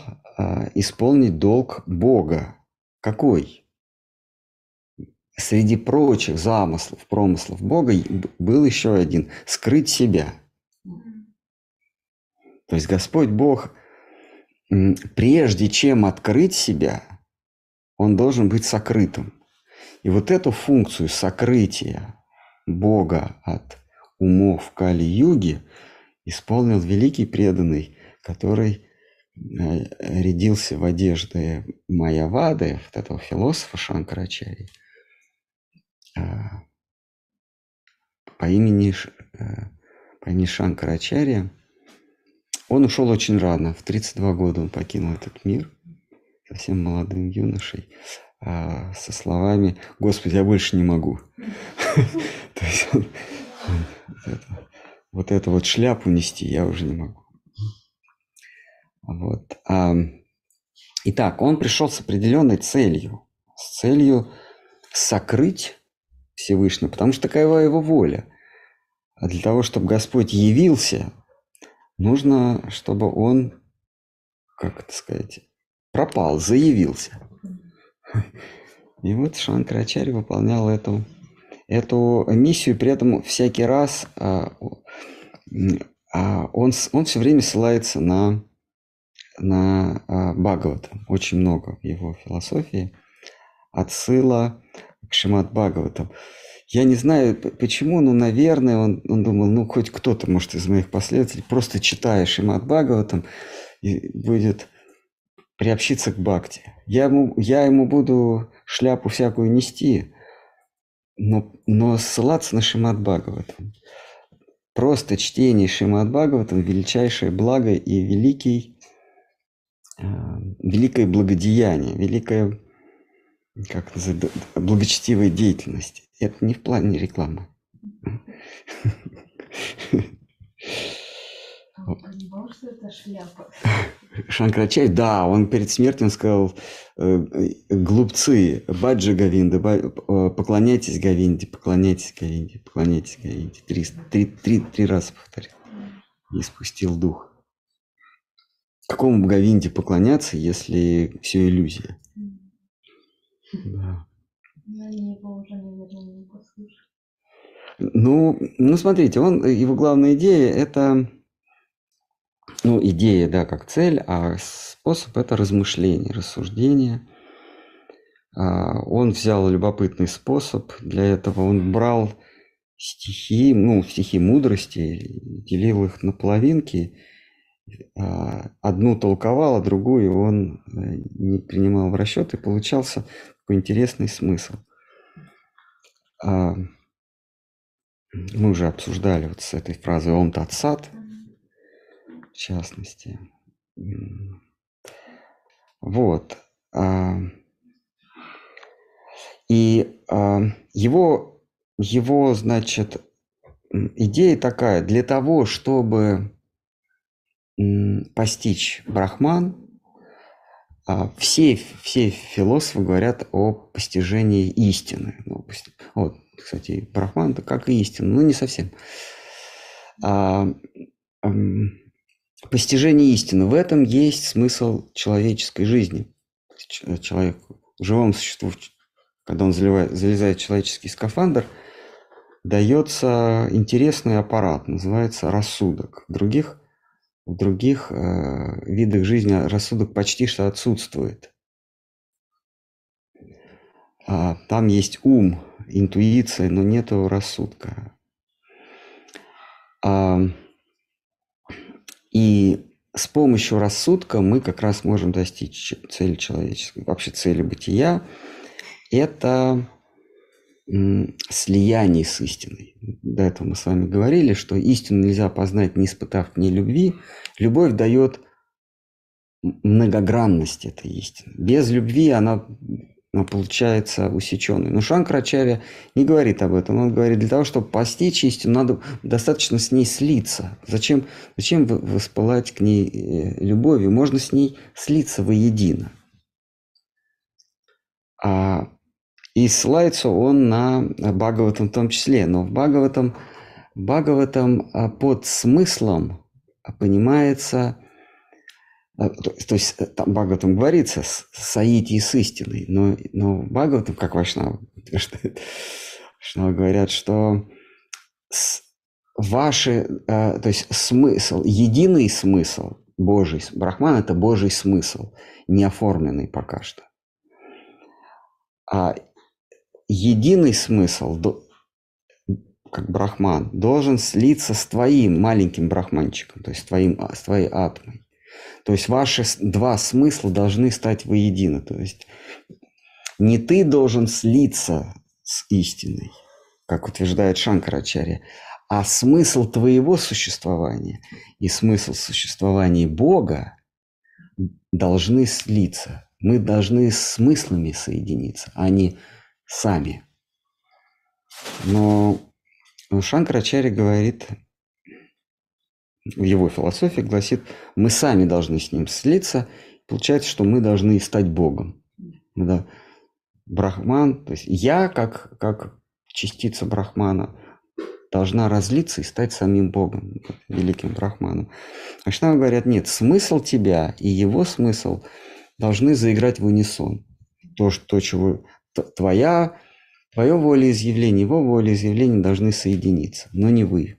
исполнить долг Бога. Какой? Среди прочих замыслов, промыслов Бога был еще один – скрыть себя. То есть Господь Бог, прежде чем открыть себя, Он должен быть сокрытым. И вот эту функцию сокрытия Бога от умов Кали-юги исполнил великий преданный, который рядился в одежде майявады, вот этого философа Шанкарачарьи, по имени Шанкарачарья. Он ушел очень рано, в 32 года он покинул этот мир, совсем молодым юношей, со словами «Господи, я больше не могу». То есть вот эту вот шляпу нести я уже не могу. Вот. Итак, он пришел с определенной целью. С целью сокрыть Всевышнего, потому что такая его воля. А для того, чтобы Господь явился, нужно, чтобы он, как это сказать, пропал, заявился. И вот Шанкарачарья выполнял эту миссию, и при этом всякий раз он все время ссылается на Бхагавата. Очень много в его философии отсыла к Шримад-Бхагаватам. Я не знаю почему, но, наверное, он думал, хоть кто-то, может, из моих последователей, просто читая Шримад-Бхагаватам, будет приобщиться к бхакти. Я ему буду шляпу всякую нести, но ссылаться на Шримад-Бхагаватам. Просто чтение Шримад-Бхагаватам – величайшее благо и великое благодеяние, великая, как называют, благочестивая деятельность. Это не в плане рекламы. Он понимал, что это шляпа. Шанкарачарья, да, он перед смертью сказал: глупцы, баджа Говинда, поклоняйтесь Говинде, поклоняйтесь Говинде, поклоняйтесь Говинде. Три раза повторил. И спустил дух. Какому Говинде поклоняться, если все иллюзия? Да. Но они его уже, наверное, не послушали. Смотрите, его главная идея – это... идея, да, как цель, а способ – это размышление, рассуждение. Он взял любопытный способ. Для этого он брал стихи мудрости, делил их на половинки одну толковал, а другую он не принимал в расчет, и получался такой интересный смысл. Мы уже обсуждали вот с этой фразой «Ом тат сат», в частности. Вот. И его, значит, идея такая: для того, чтобы постичь Брахман, все философы говорят о постижении истины. Вот, кстати, Брахман – это как и истина, но не совсем. Постижение истины. В этом есть смысл человеческой жизни. Человек, живому существу, когда он залезает в человеческий скафандр, дается интересный аппарат, называется рассудок. В других видах жизни рассудок почти что отсутствует. Там есть ум, интуиция, но нет рассудка. И с помощью рассудка мы как раз можем достичь цели человеческой, вообще цели бытия. Это слияние с истиной. До этого мы с вами говорили, что истину нельзя познать, не испытав к ней любви. Любовь дает многогранность этой истины. Без любви она получается усеченной. Но Шанкарачарья не говорит об этом. Он говорит, для того, чтобы постичь истину, надо достаточно с ней слиться. Зачем воспылать к ней любовью? Можно с ней слиться воедино. И ссылается он на Бхагаватам в том числе. Но в Бхагаватам под смыслом понимается... То есть там Бхагаватам говорится соитие с истиной. Но Бхагаватам, как вайшнавы, говорят, что то есть смысл, единый смысл Божий, Брахман – это Божий смысл, не оформленный пока что. А единый смысл, как Брахман, должен слиться с твоим маленьким брахманчиком, то есть с твоей атмой. То есть ваши два смысла должны стать воедино. То есть не ты должен слиться с истиной, как утверждает Шанкарачарья, а смысл твоего существования и смысл существования Бога должны слиться. Мы должны с смыслами соединиться, а не сами. Но Шанкарачарья говорит, в его философии гласит, мы сами должны с ним слиться. Получается, что мы должны стать Богом. Да. Брахман, то есть я, как частица Брахмана, должна разлиться и стать самим Богом, великим Брахманом. Вайшнавы говорят, нет, смысл тебя и его смысл должны заиграть в унисон. Твое волеизъявление, его волеизъявление должны соединиться, но не вы.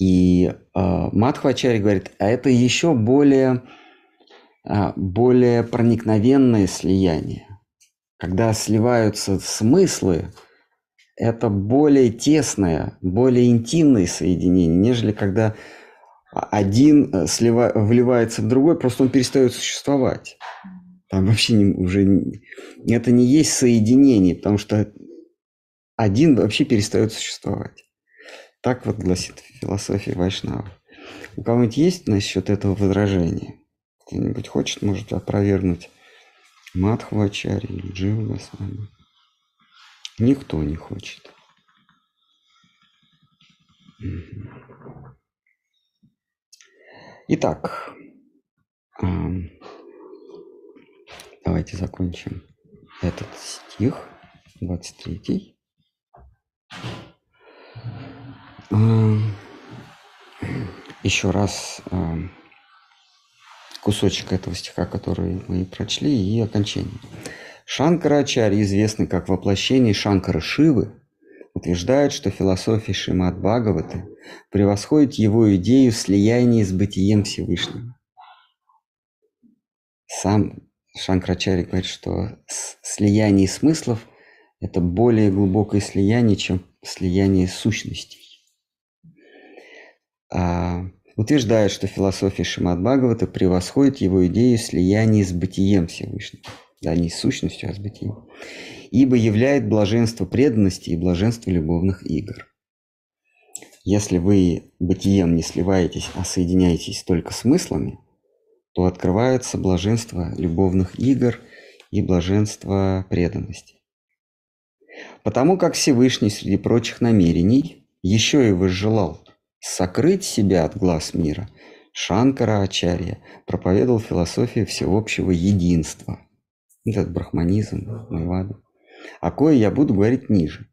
И Мадхвачарья говорит, а это еще более проникновенное слияние. Когда сливаются смыслы, это более тесное, более интимное соединение, нежели когда один вливается в другой, просто он перестает существовать. Там вообще это не есть соединение, потому что один вообще перестает существовать. Так вот гласит философия вайшнава. У кого-нибудь есть насчет этого возражения? Кто-нибудь хочет, может, опровергнуть Мадхвачарью, Дживу Госвами? Никто не хочет. Итак, давайте закончим этот стих, 23-й. Еще раз кусочек этого стиха, который мы прочли, и окончание. Шанкарачарья, известный как воплощение Шанкара Шивы, утверждает, что философия Шримад-Бхагаваты превосходит его идею слияния с бытием Всевышнего. Сам Шанкарачарья говорит, что слияние смыслов – это более глубокое слияние, чем слияние сущностей. утверждает, что философия Шримад-Бхагавата превосходит его идею слияния с бытием Всевышнего. Да, не с сущностью, а с бытием. Ибо являет блаженство преданности и блаженство любовных игр. Если вы бытием не сливаетесь, а соединяетесь только смыслами, то открывается блаженство любовных игр и блаженство преданности. Потому как Всевышний среди прочих намерений еще и возжелал сокрыть себя от глаз мира, Шанкара-ачарья проповедовал философию всеобщего единства. Этот брахманизм, майвада. О кое я буду говорить ниже.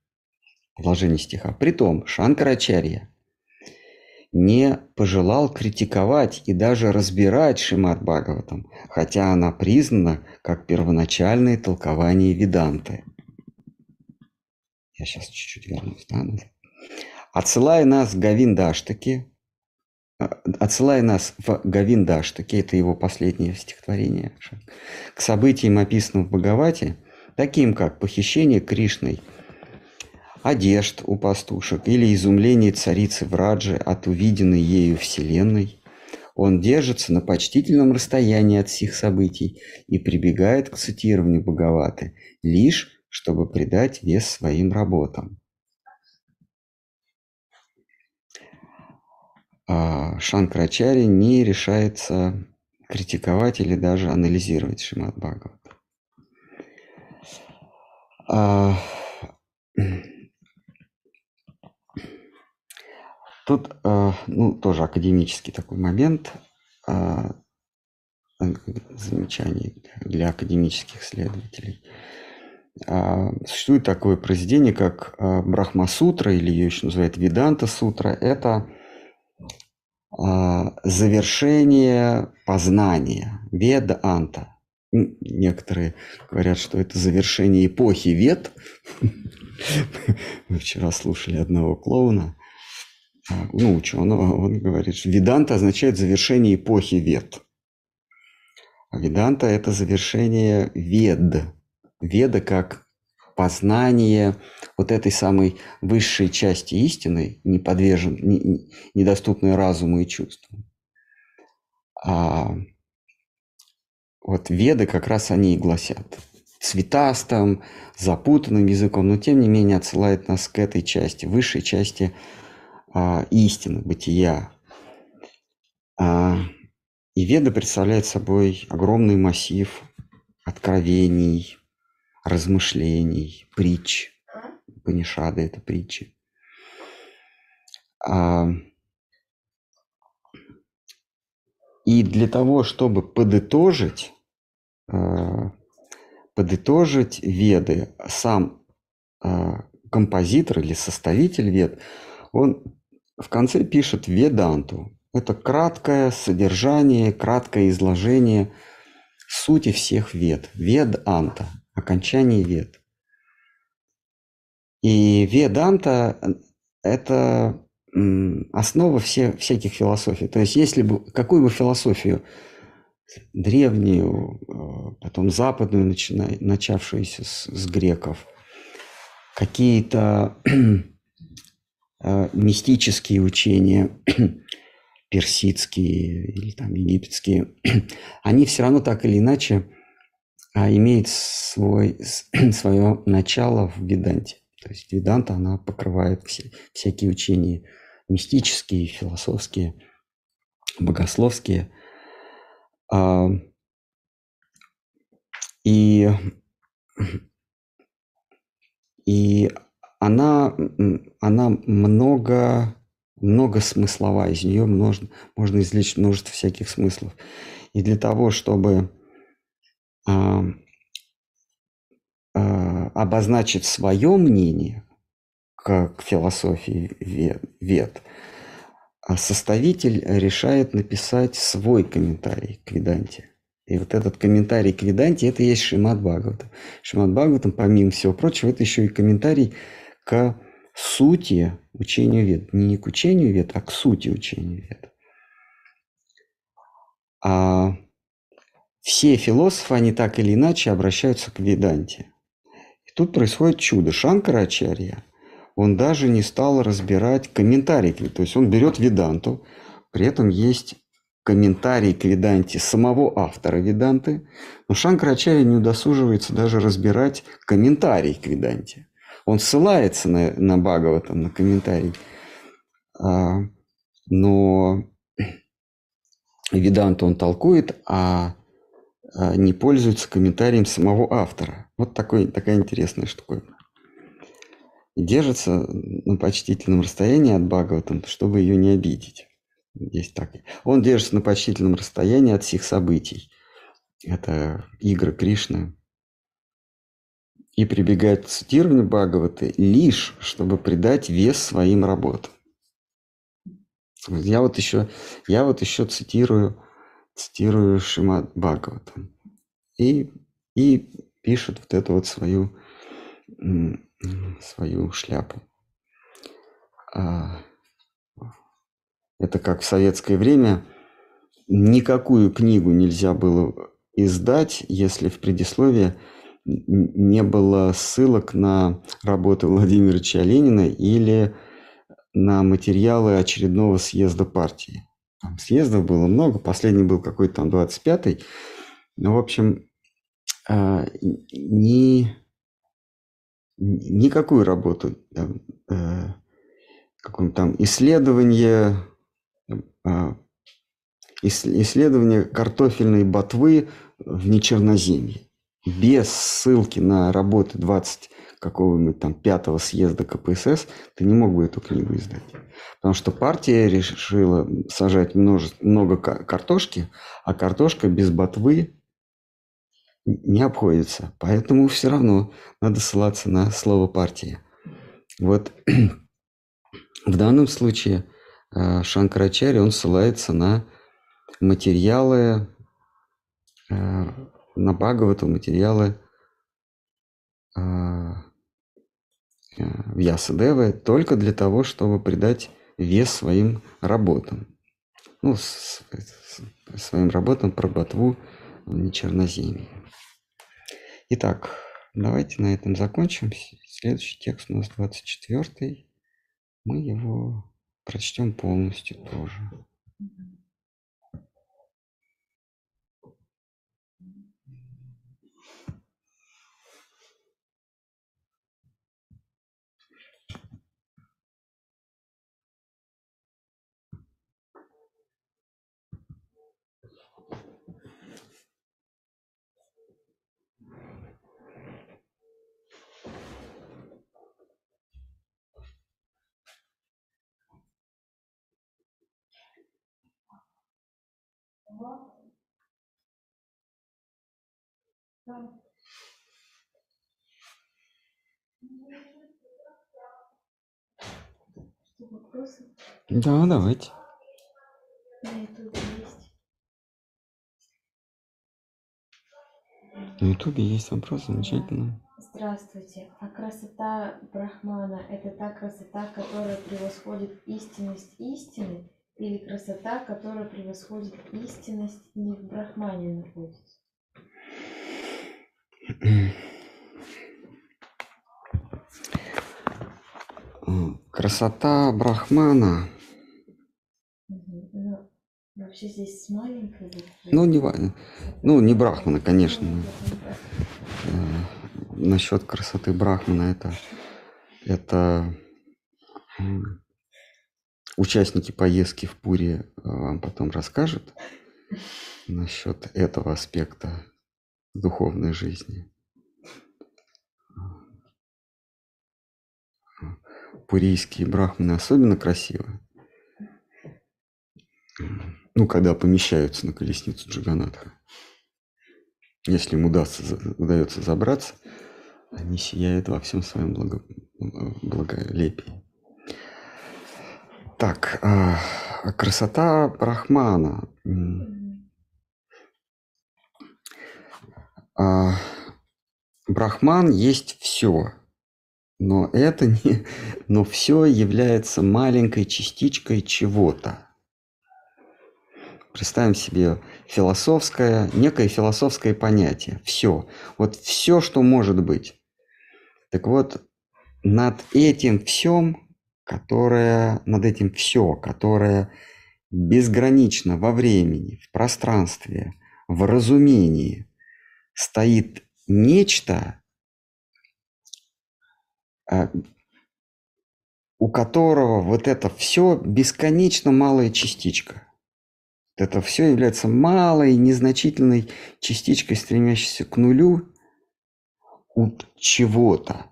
Вложение стиха. Притом Шанкара-ачарья не пожелал критиковать и даже разбирать Шримад-Бхагаватам, хотя она признана как первоначальное толкование Веданты. Я сейчас чуть-чуть вернусь. Да? Отсылая нас в Говиндаштаке, это его последнее стихотворение, к событиям, описанным в Бхагавате, таким как похищение Кришной одежд у пастушек или изумление царицы Враджи от увиденной ею Вселенной, он держится на почтительном расстоянии от всех событий и прибегает к цитированию Бхагаваты, лишь чтобы придать вес своим работам. Шанкарачарья не решается критиковать или даже анализировать Шримад-Бхагавату. Тут тоже академический такой момент, замечание для академических исследователей. Существует такое произведение, как Брахма-сутра, или ее еще называют Веданта-сутра. Это завершение познания, Веданта. Некоторые говорят, что это завершение эпохи Вед. Мы вчера слушали одного клоуна, ученого, он говорит, что Веданта означает завершение эпохи Вед. А Веданта – это завершение Вед. Веда как познание вот этой самой высшей части истины, недоступной разуму и чувствам. Вот веды как раз они и гласят цветастым, запутанным языком, но тем не менее отсылает нас к этой части, высшей части истины, бытия. И веда представляет собой огромный массив откровений, размышлений, притч. Упанишады – это притчи. И для того, чтобы подытожить веды, сам композитор или составитель вед, он в конце пишет веданту. Это краткое содержание, краткое изложение сути всех вед. Веданта. Окончание вед. И веданта – это основа всяких философий. То есть, если бы какую бы философию, древнюю, потом западную, начавшуюся с греков, какие-то мистические учения, персидские или там египетские, они все равно так или иначе имеет свое начало в Веданте. То есть Веданта, она покрывает всякие учения мистические, философские, богословские. И она многосмыслова, из нее можно извлечь множество всяких смыслов. И для того, чтобы обозначить свое мнение к философии вед, составитель решает написать свой комментарий к Веданте. И вот этот комментарий к Веданте – это и есть Шримад-Бхагавата. Шримад-Бхагаватам, помимо всего прочего, это еще и комментарий к сути учения вед. Не к учению вед, а к сути учения вед. Все философы, они так или иначе обращаются к Веданте. И тут происходит чудо. Шанкарачарья, он даже не стал разбирать комментарий. То есть он берет Веданту, При этом есть комментарий к Веданте самого автора Веданты, но Шанкарачарья не удосуживается даже разбирать комментарий к Веданте. Он ссылается на Бхагаватам, на комментарий, но Веданту он толкует, а не пользуется комментарием самого автора. Вот такая интересная штуковина. Держится на почтительном расстоянии от Бхагаватам, чтобы ее не обидеть. Здесь так. Он держится на почтительном расстоянии от всех событий. Это игры Кришны. И прибегает к цитированию Бхагаваты лишь, чтобы придать вес своим работам. Я вот еще цитирую Шримад Бхагавату. И пишет вот эту вот свою шляпу. Это как в советское время. Никакую книгу нельзя было издать, если в предисловии не было ссылок на работы Владимира Ильича Ленина или на материалы очередного съезда партии. Там съездов было много, последний был какой-то там 25-й. Но, в общем, никакую работу, какое-то там исследование картофельной ботвы в Нечерноземье. Без ссылки на работы 20 какого-нибудь там 5-го съезда КПСС ты не мог бы эту книгу издать. Потому что партия решила сажать много картошки, а картошка без ботвы не обходится. Поэтому все равно надо ссылаться на слово партии. Вот в данном случае Шанкарачарья, он ссылается на материалы, на Бхагавату, материалы Вьясадевы только для того, чтобы придать вес своим работам. Ну, своим работам про ботву на Черноземье. Итак, давайте на этом закончим. Следующий текст у нас 24-й. Мы его прочтем полностью тоже. Да, давайте. На Ютубе есть вопрос, замечательно. Здравствуйте. А красота Брахмана – это та красота, которая превосходит истинность истины? Или красота, которая превосходит истинность, не в Брахмане находится? Красота Брахмана. Ну, вообще здесь с маленькой. Ну, не важно. Ну, не Брахмана, конечно. Насчет красоты Брахмана это участники поездки в Пури вам потом расскажут насчет этого аспекта духовной жизни. Пурийские брахманы особенно красивы. Ну, когда помещаются на колесницу Джаганатха. Если им удается забраться, они сияют во всем своем благолепии. Так, красота Брахмана. Брахман есть все, но все является маленькой частичкой чего-то. Представим себе некое философское понятие. Все. Вот все, что может быть. Так вот, над этим все, которое безгранично во времени, в пространстве, в разумении стоит нечто, у которого вот это все бесконечно малая частичка. Это все является малой, незначительной частичкой, стремящейся к нулю от чего-то.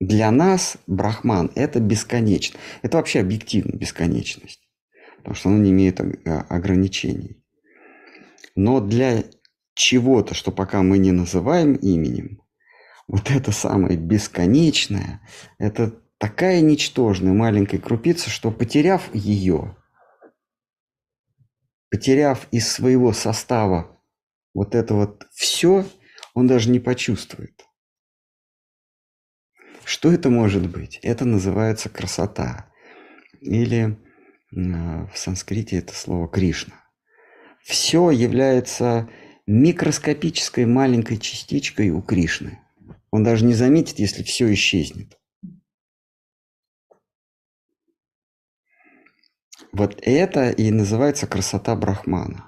Для нас брахман – это бесконечно. Это вообще объективно бесконечность, потому что она не имеет ограничений. Но для чего-то, что пока мы не называем именем, вот это самое бесконечное, это такая ничтожная маленькая крупица, что потеряв ее, потеряв из своего состава вот это вот все, он даже не почувствует. Что это может быть? Это называется красота. Или в санскрите это слово Кришна. Все является микроскопической маленькой частичкой у Кришны. Он даже не заметит, если все исчезнет. Вот это и называется красота Брахмана.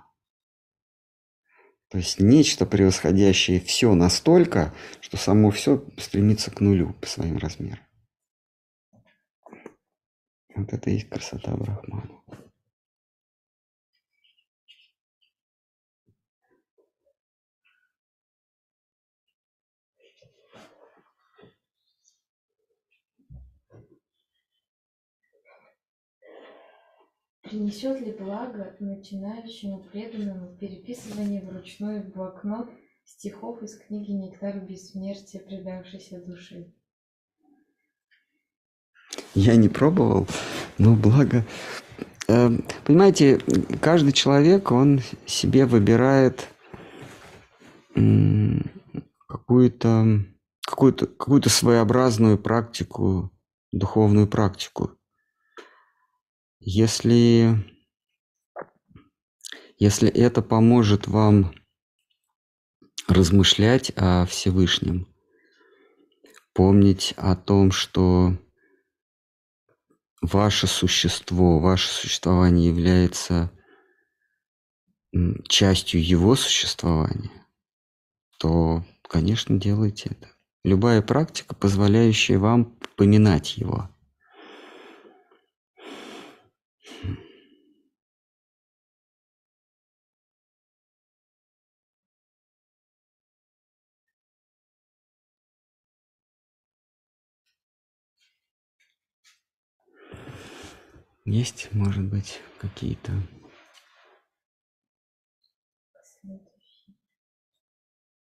То есть нечто, превосходящее все настолько, что само все стремится к нулю по своим размерам. Вот это и есть красота Брахмана. Принесет ли благо начинающему преданному переписывание вручную в блокнот стихов из книги «Нектар бессмертия предавшейся души»? Я не пробовал, но благо... Понимаете, каждый человек, он себе выбирает какую-то своеобразную практику, духовную практику. Если это поможет вам размышлять о Всевышнем, помнить о том, что ваше существо, ваше существование является частью его существования, то, конечно, делайте это. Любая практика, позволяющая вам поминать его. Есть, может быть, какие-то...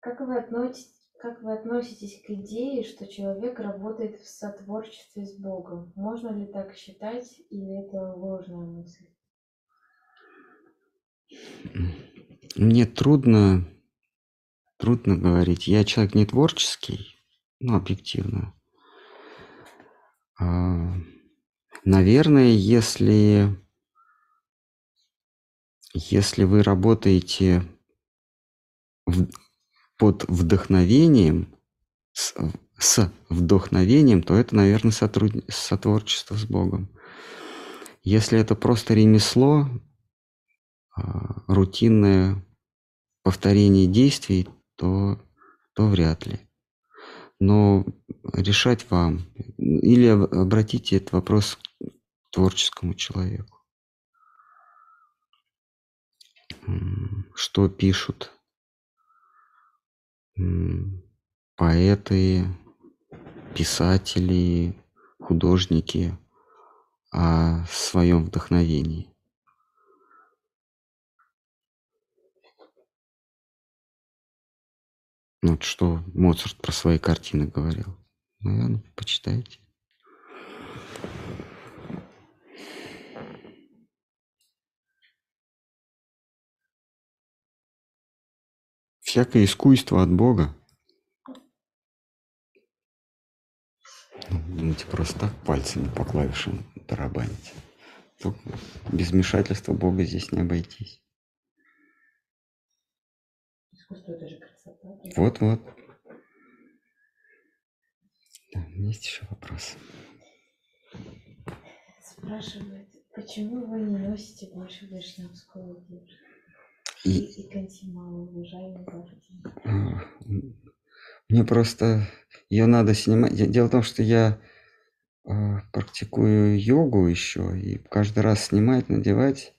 Как вы относитесь к идее, что человек работает в сотворчестве с Богом? Можно ли так считать, или это ложная мысль? Мне трудно говорить. Я человек не творческий, но объективно. Наверное, если вы работаете под вдохновением, с вдохновением, то это, наверное, сотворчество с Богом. Если это просто ремесло, рутинное повторение действий, то вряд ли. Но решать вам. Или обратите этот вопрос к творческому человеку. Что пишут поэты, писатели, художники о своем вдохновении? Вот что Моцарт про свои картины говорил. Наверное, почитайте. Всякое искусство от Бога. Думаете, просто так пальцами по клавишам тарабанить. Только без вмешательства Бога здесь не обойтись. Искусство – это же красота. Вот. Да, есть еще вопросы? спрашивает, почему вы не носите больше вайшнавскую одежду? И Кантимала, уважаемый Бхакти. Мне просто ее надо снимать. Дело в том, что я практикую йогу еще, и каждый раз снимать, надевать,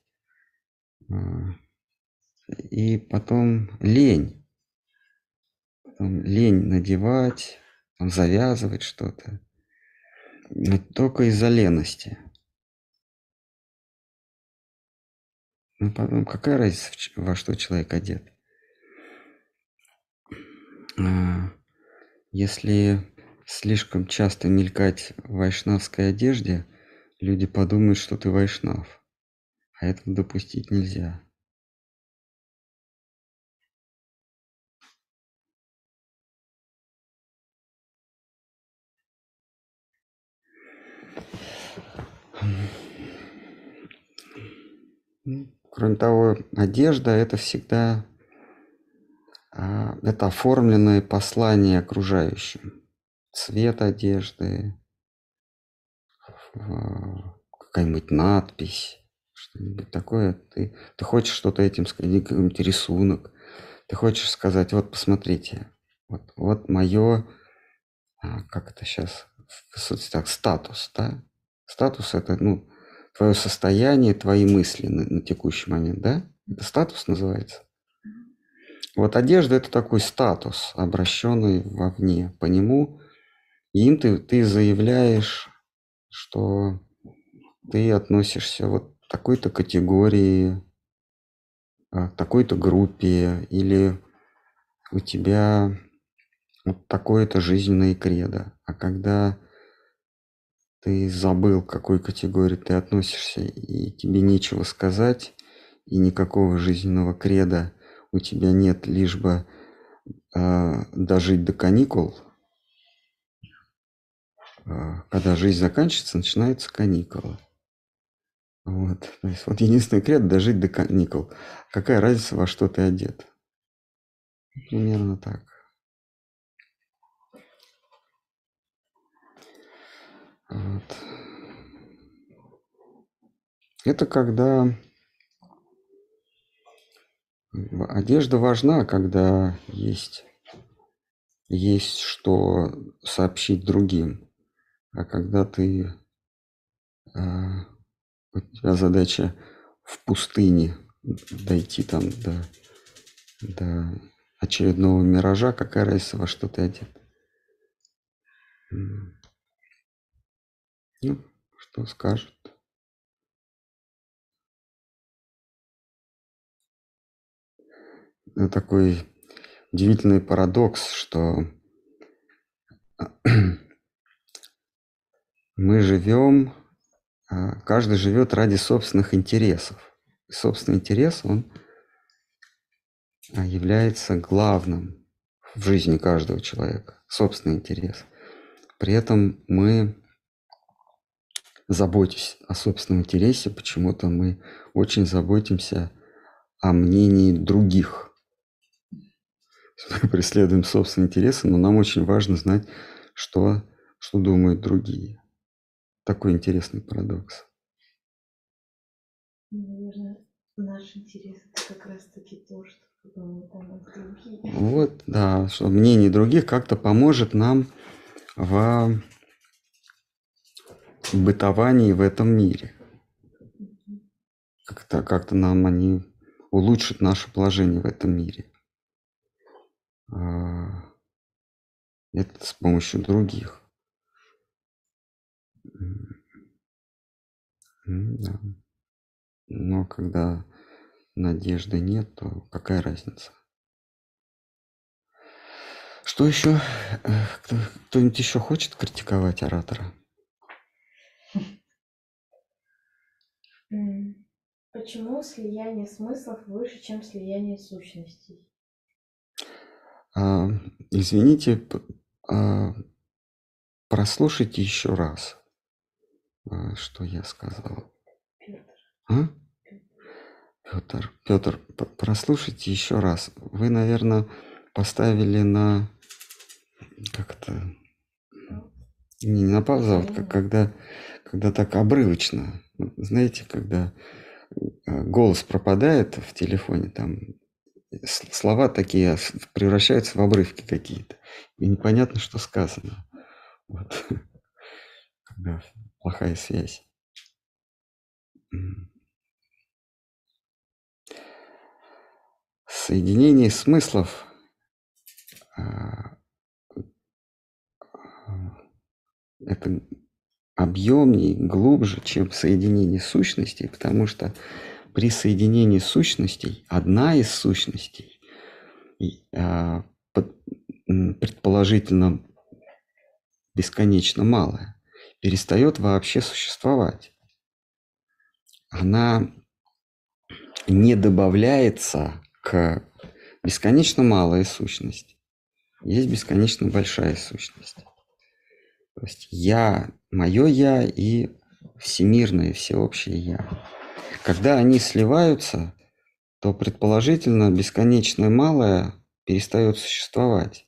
и потом лень. Потом лень надевать, там завязывать что-то. Только из-за лености. Ну, потом, какая разница, во что человек одет? Если слишком часто мелькать в вайшнавской одежде, люди подумают, что ты вайшнав. А этого допустить нельзя. Кроме того, одежда – это всегда это оформленное послание окружающим. Цвет одежды, какая-нибудь надпись, что-нибудь такое. Ты хочешь что-то этим сказать, какой-нибудь рисунок. Ты хочешь сказать, вот посмотрите, вот мое, как это сейчас в соцсетях, статус, да? Статус – это, твое состояние, твои мысли на текущий момент, да? Это статус называется. Вот одежда – это такой статус, обращенный вовне. По нему им ты заявляешь, что ты относишься вот к такой-то категории, к такой-то группе, или у тебя вот такое-то жизненное кредо. А когда ты забыл, к какой категории ты относишься, и тебе нечего сказать, и никакого жизненного креда у тебя нет, лишь бы дожить до каникул. Когда жизнь заканчивается, начинаются каникулы. Вот. То есть, вот единственный кред – дожить до каникул. Какая разница, во что ты одет? Примерно так. Вот. Это когда одежда важна, когда есть что сообщить другим. А когда у тебя задача в пустыне дойти там до очередного миража, какая разница, во что ты одет? Ну, что скажут? Это такой удивительный парадокс, что мы живем, каждый живет ради собственных интересов. И собственный интерес, он является главным в жизни каждого человека. Собственный интерес. При этом мы, заботясь о собственном интересе, почему-то мы очень заботимся о мнении других. Мы преследуем собственные интересы, но нам очень важно знать, что думают другие. Такой интересный парадокс. Наверное, наш интерес – это как раз-таки то, что думают о нас другие. Вот, да, что мнение других как-то поможет нам в бытовании в этом мире. Как-то нам они улучшат наше положение в этом мире. Это с помощью других. Да. Но когда надежды нет, то какая разница? Что еще? Кто-нибудь еще хочет критиковать оратора? Почему слияние смыслов выше, чем слияние сущностей? Извините, прослушайте еще раз, что я сказал. Петр, прослушайте еще раз. Вы, наверное, поставили на Не на пожалуйста, Мгм. когда так обрывочно, знаете, когда голос пропадает в телефоне, там слова такие превращаются в обрывки какие-то, и непонятно, что сказано. Вот, когда плохая связь. М. Соединение смыслов а, это объемнее, глубже, чем соединение сущностей, потому что при соединении сущностей одна из сущностей предположительно бесконечно малая перестает вообще существовать. Она не добавляется к бесконечно малой сущности. Есть бесконечно большая сущность. То есть я, мое я и всемирное, всеобщее я. Когда они сливаются, то предположительно бесконечное малое перестает существовать.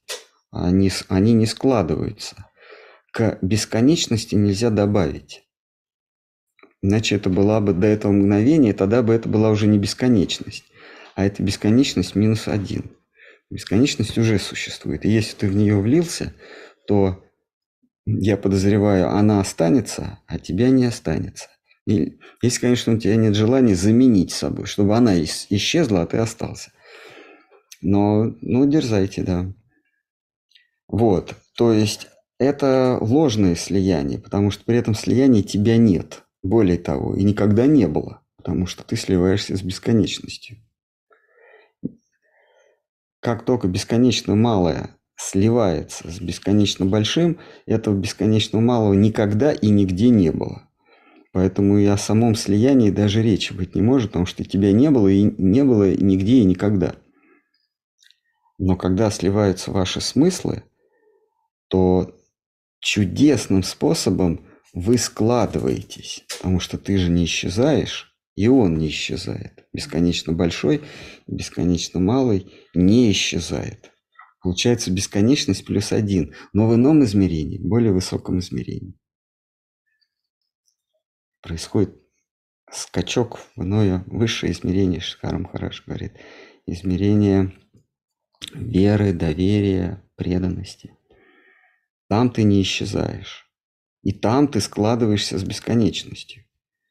Они не складываются. К бесконечности нельзя добавить. Иначе это была бы до этого мгновения, тогда бы это была уже не бесконечность, а это бесконечность минус один. Бесконечность уже существует. И если ты в нее влился, то, я подозреваю, она останется, а тебя не останется. И если, конечно, у тебя нет желания заменить собой, чтобы она исчезла, а ты остался. Но, ну, дерзайте, да. Вот, то есть это ложное слияние, потому что при этом слиянии тебя нет. Более того, и никогда не было, потому что ты сливаешься с бесконечностью. Как только бесконечно малое сливается с бесконечно большим, этого бесконечно малого никогда и нигде не было. Поэтому и о самом слиянии даже речи быть не может, потому что тебя не было и не было нигде и никогда. Но когда сливаются ваши смыслы, то чудесным способом вы складываетесь, потому что ты же не исчезаешь, и он не исчезает. Бесконечно большой, бесконечно малый не исчезает. Получается бесконечность плюс один, но в ином измерении, более высоком измерении. Происходит скачок в иное высшее измерение, Шикарам Хараш говорит, измерение веры, доверия, преданности. Там ты не исчезаешь. И там ты складываешься с бесконечностью,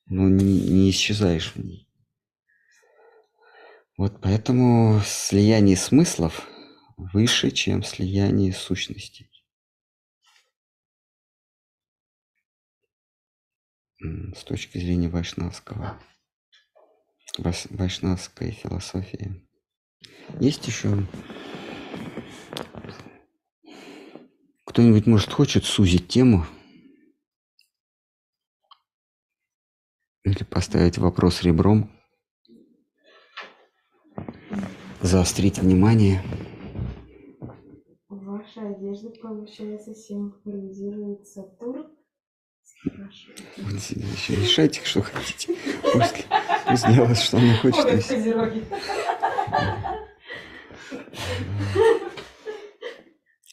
но не исчезаешь в ней. Вот поэтому слияние смыслов выше, чем слияние сущностей. С точки зрения вайшнавской философии. Есть еще... Кто-нибудь, может, хочет сузить тему? Или поставить вопрос ребром, заострить внимание. Ваша одежда, получается, символизирует Сатурн? Решайте, что хотите. Пусть делает, что она хочет. Ой, козероги.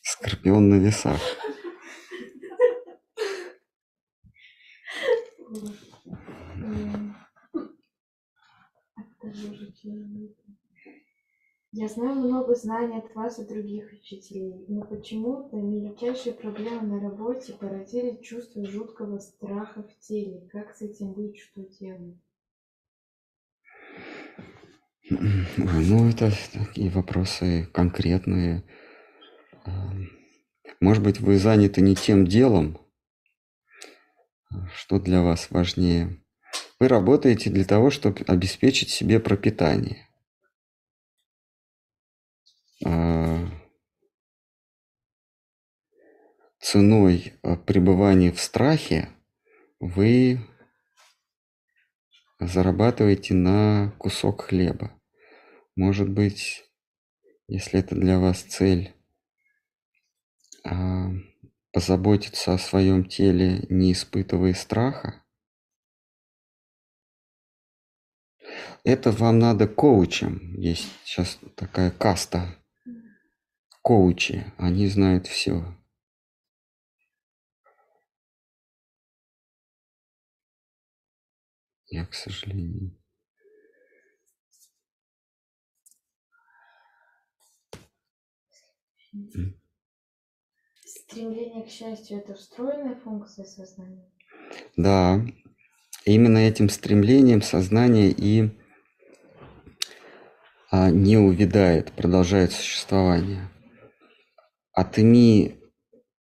Скорпион на весах. Я знаю много знаний от вас и других учителей, но почему-то мелочайшие проблемы на работе породили чувство жуткого страха в теле. Как с этим быть, что делать? Ну, это такие вопросы конкретные. Может быть, вы заняты не тем делом, что для вас важнее. Вы работаете для того, чтобы обеспечить себе пропитание. Ценой пребывания в страхе вы зарабатываете на кусок хлеба. Может быть, если это для вас цель, позаботиться о своем теле, не испытывая страха, это вам надо коучем. Есть сейчас такая каста коучи. Они знают все. Я, к сожалению... Стремление к счастью – это встроенная функция сознания? Да. Именно этим стремлением сознание и не увядает, продолжает существование. Отыми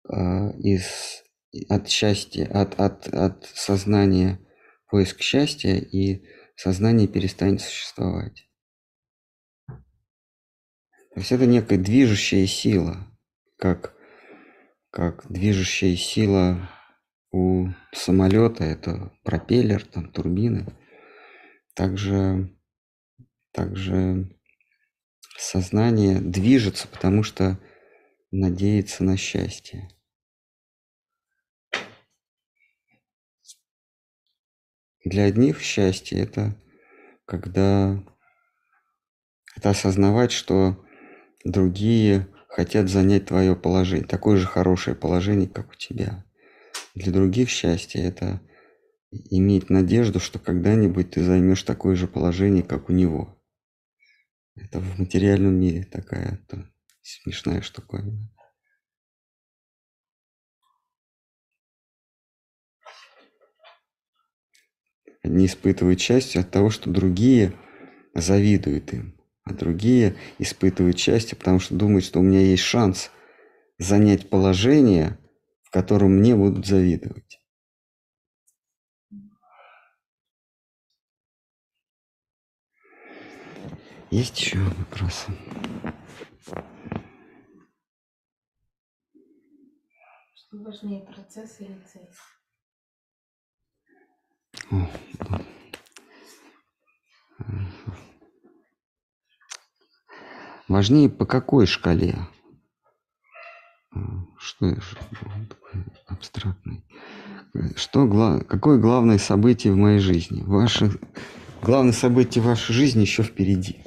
от счастья, от сознания поиск счастья, и сознание перестанет существовать. То есть это некая движущая сила, как движущая сила у самолета, это пропеллер, там, турбины. Также сознание движется, потому что надеется на счастье. Для одних счастье – это когда это осознавать, что другие хотят занять твое положение, такое же хорошее положение, как у тебя. Для других счастье – это иметь надежду, что когда-нибудь ты займешь такое же положение, как у него. Это в материальном мире такая смешная штуковина. Одни испытывают счастье от того, что другие завидуют им. А другие испытывают счастье, потому что думают, что у меня есть шанс занять положение, в котором мне будут завидовать. Есть еще вопросы? Что важнее, процесс или цель? Важнее по какой шкале? Что абстрактный? Какое главное событие в моей жизни? Главное событие в вашей жизни еще впереди.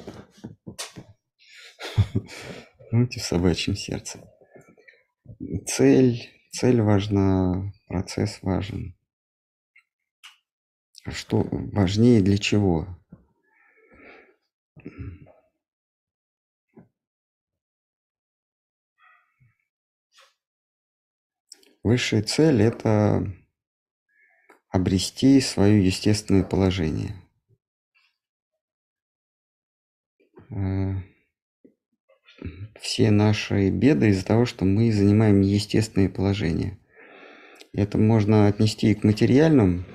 Знаете, в собачьем сердце. Цель важна, процесс важен. Что важнее для чего? Высшая цель – это обрести свое естественное положение. Все наши беды из-за того, что мы занимаем неестественные положения. Это можно отнести и к материальному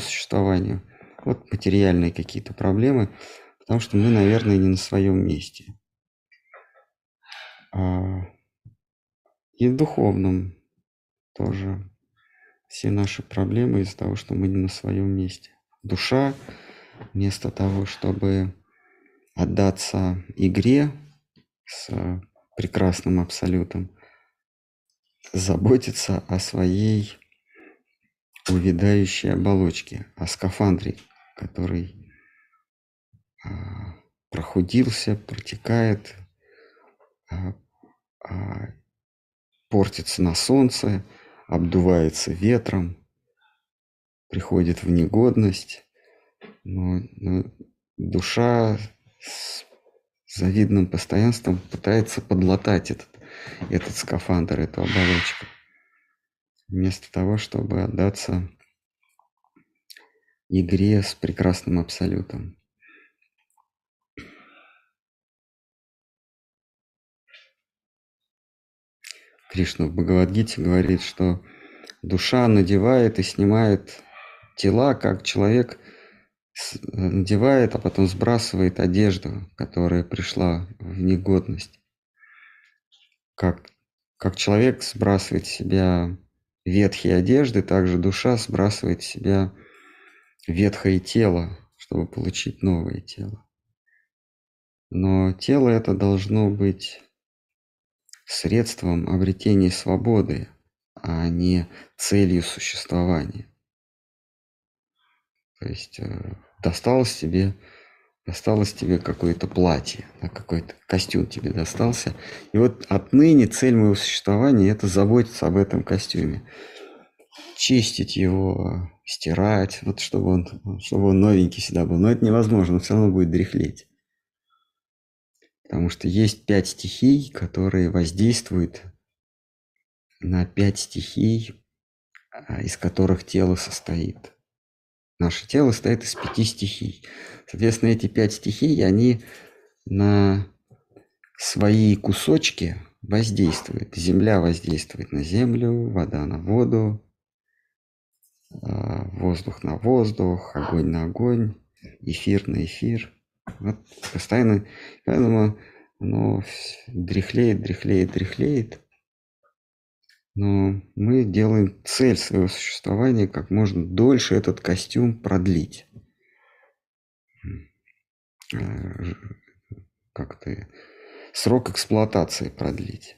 существованию. Вот материальные какие-то проблемы, потому что мы, наверное, не на своем месте. И в духовном тоже все наши проблемы из-за того, что мы не на своем месте. Душа вместо того, чтобы отдаться игре с прекрасным абсолютом, заботится о своей увядающей оболочке, о скафандре, который прохудился, протекает, портится на солнце, обдувается ветром, приходит в негодность. Но душа с завидным постоянством пытается подлатать этот скафандр, эту оболочку, вместо того, чтобы отдаться игре с прекрасным абсолютом. Кришна в Бхагавад-гите говорит, что душа надевает и снимает тела, как человек надевает, а потом сбрасывает одежду, которая пришла в негодность. Как человек сбрасывает с себя ветхие одежды, также душа сбрасывает с себя ветхое тело, чтобы получить новое тело. Но тело это должно быть средством обретения свободы, а не целью существования. То есть досталось тебе какое-то платье, какой-то костюм тебе достался. И вот отныне цель моего существования – это заботиться об этом костюме. чистить его, стирать, вот чтобы он новенький всегда был. Но это невозможно, он все равно будет дряхлеть. Потому что есть 5 стихий, которые воздействуют на 5 стихий, из которых тело состоит. Наше тело состоит из 5 стихий. Соответственно, эти 5 стихий, они на свои кусочки воздействует. Земля воздействует на землю, вода на воду, воздух на воздух, огонь на огонь, эфир на эфир. Вот постоянно, поэтому оно дряхлеет. Но мы делаем цель своего существования как можно дольше этот костюм продлить. Как-то срок эксплуатации продлить.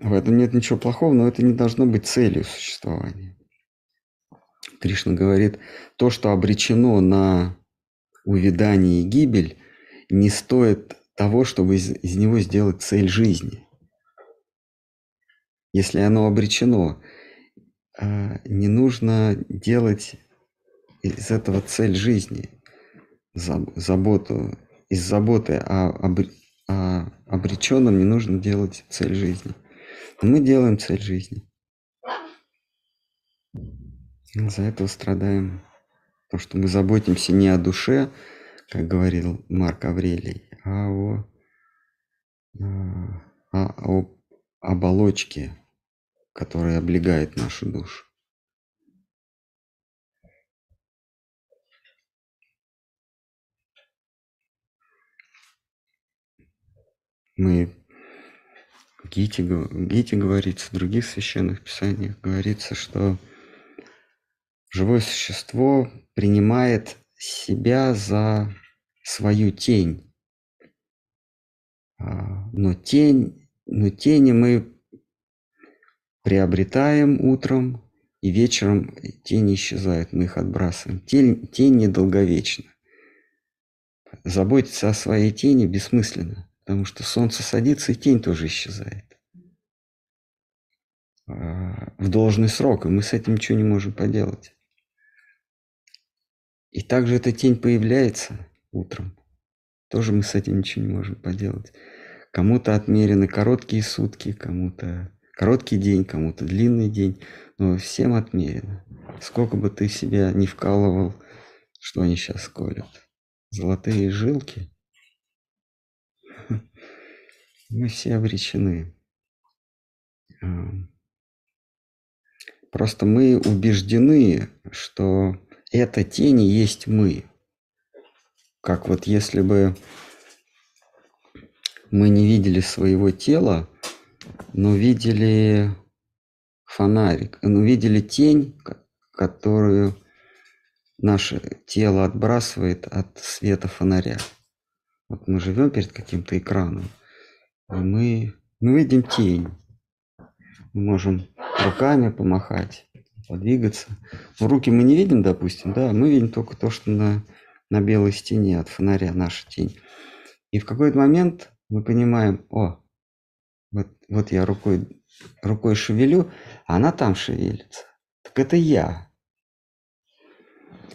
В этом нет ничего плохого, но это не должно быть целью существования. Кришна говорит, то, что обречено на увядание и гибель, не стоит того, чтобы из него сделать цель жизни. Если оно обречено, не нужно делать из этого цель жизни, заботу. Из заботы о обреченном не нужно делать цель жизни. Но мы делаем цель жизни. Из-за этого страдаем. Потому что мы заботимся не о душе, как говорил Марк Аврелий, а о оболочке, которая облегает нашу душу. Мы в Гите говорится, в других священных писаниях говорится, что живое существо принимает себя за свою тень. Но тени мы приобретаем утром, и вечером тени исчезают, мы их отбрасываем. Тень недолговечна. Заботиться о своей тени бессмысленно. Потому что солнце садится, и тень тоже исчезает. В должный срок, и мы с этим ничего не можем поделать. И также эта тень появляется утром. Тоже мы с этим ничего не можем поделать. Кому-то отмерены короткие сутки, кому-то короткий день, кому-то длинный день. Но всем отмерено. Сколько бы ты себя ни вкалывал, что они сейчас колют? Золотые жилки? Мы все обречены. Просто мы убеждены, что эта тень и есть мы. Как вот если бы мы не видели своего тела, но видели фонарик, но видели тень, которую наше тело отбрасывает от света фонаря. Вот мы живем перед каким-то экраном, и мы видим тень. Мы можем руками помахать, подвигаться. Но руки мы не видим, допустим, да, мы видим только то, что на белой стене от фонаря, наша тень. И в какой-то момент мы понимаем, вот я рукой шевелю, а она там шевелится. Так это я.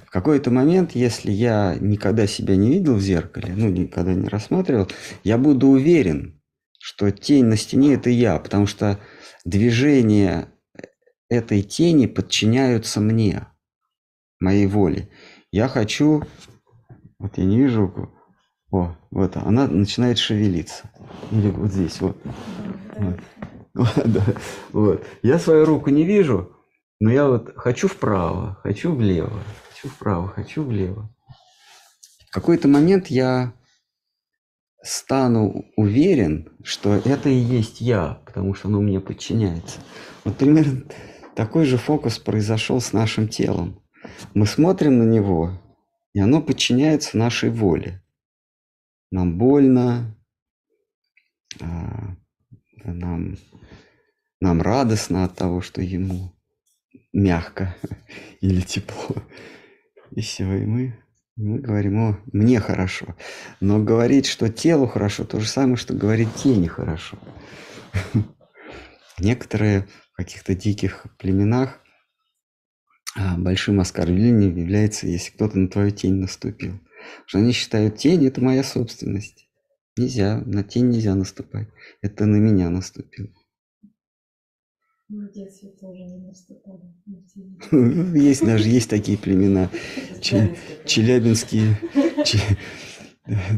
В какой-то момент, если я никогда себя не видел в зеркале, никогда не рассматривал, я буду уверен, что тень на стене – это я, потому что движения этой тени подчиняются мне, моей воле. Я хочу… Вот я не вижу руку. Вот она начинает шевелиться. Или вот здесь, вот. Я свою руку не вижу, но я хочу вправо, хочу влево. Хочу вправо, хочу влево. В какой-то момент я стану уверен, что это и есть я, потому что оно мне подчиняется. Вот примерно такой же фокус произошел с нашим телом. Мы смотрим на него, и оно подчиняется нашей воле. Нам больно, нам радостно от того, что ему мягко или тепло. И все, и мы говорим, мне хорошо. Но говорить, что телу хорошо, то же самое, что говорить тени хорошо. Некоторые каких-то диких племенах большим оскорблением является, если кто-то на твою тень наступил. Потому что они считают, тень – это моя собственность. Нельзя, на тень нельзя наступать. Это на меня наступило. В детстве тоже не наступали. Есть даже, есть такие племена. Челябинские.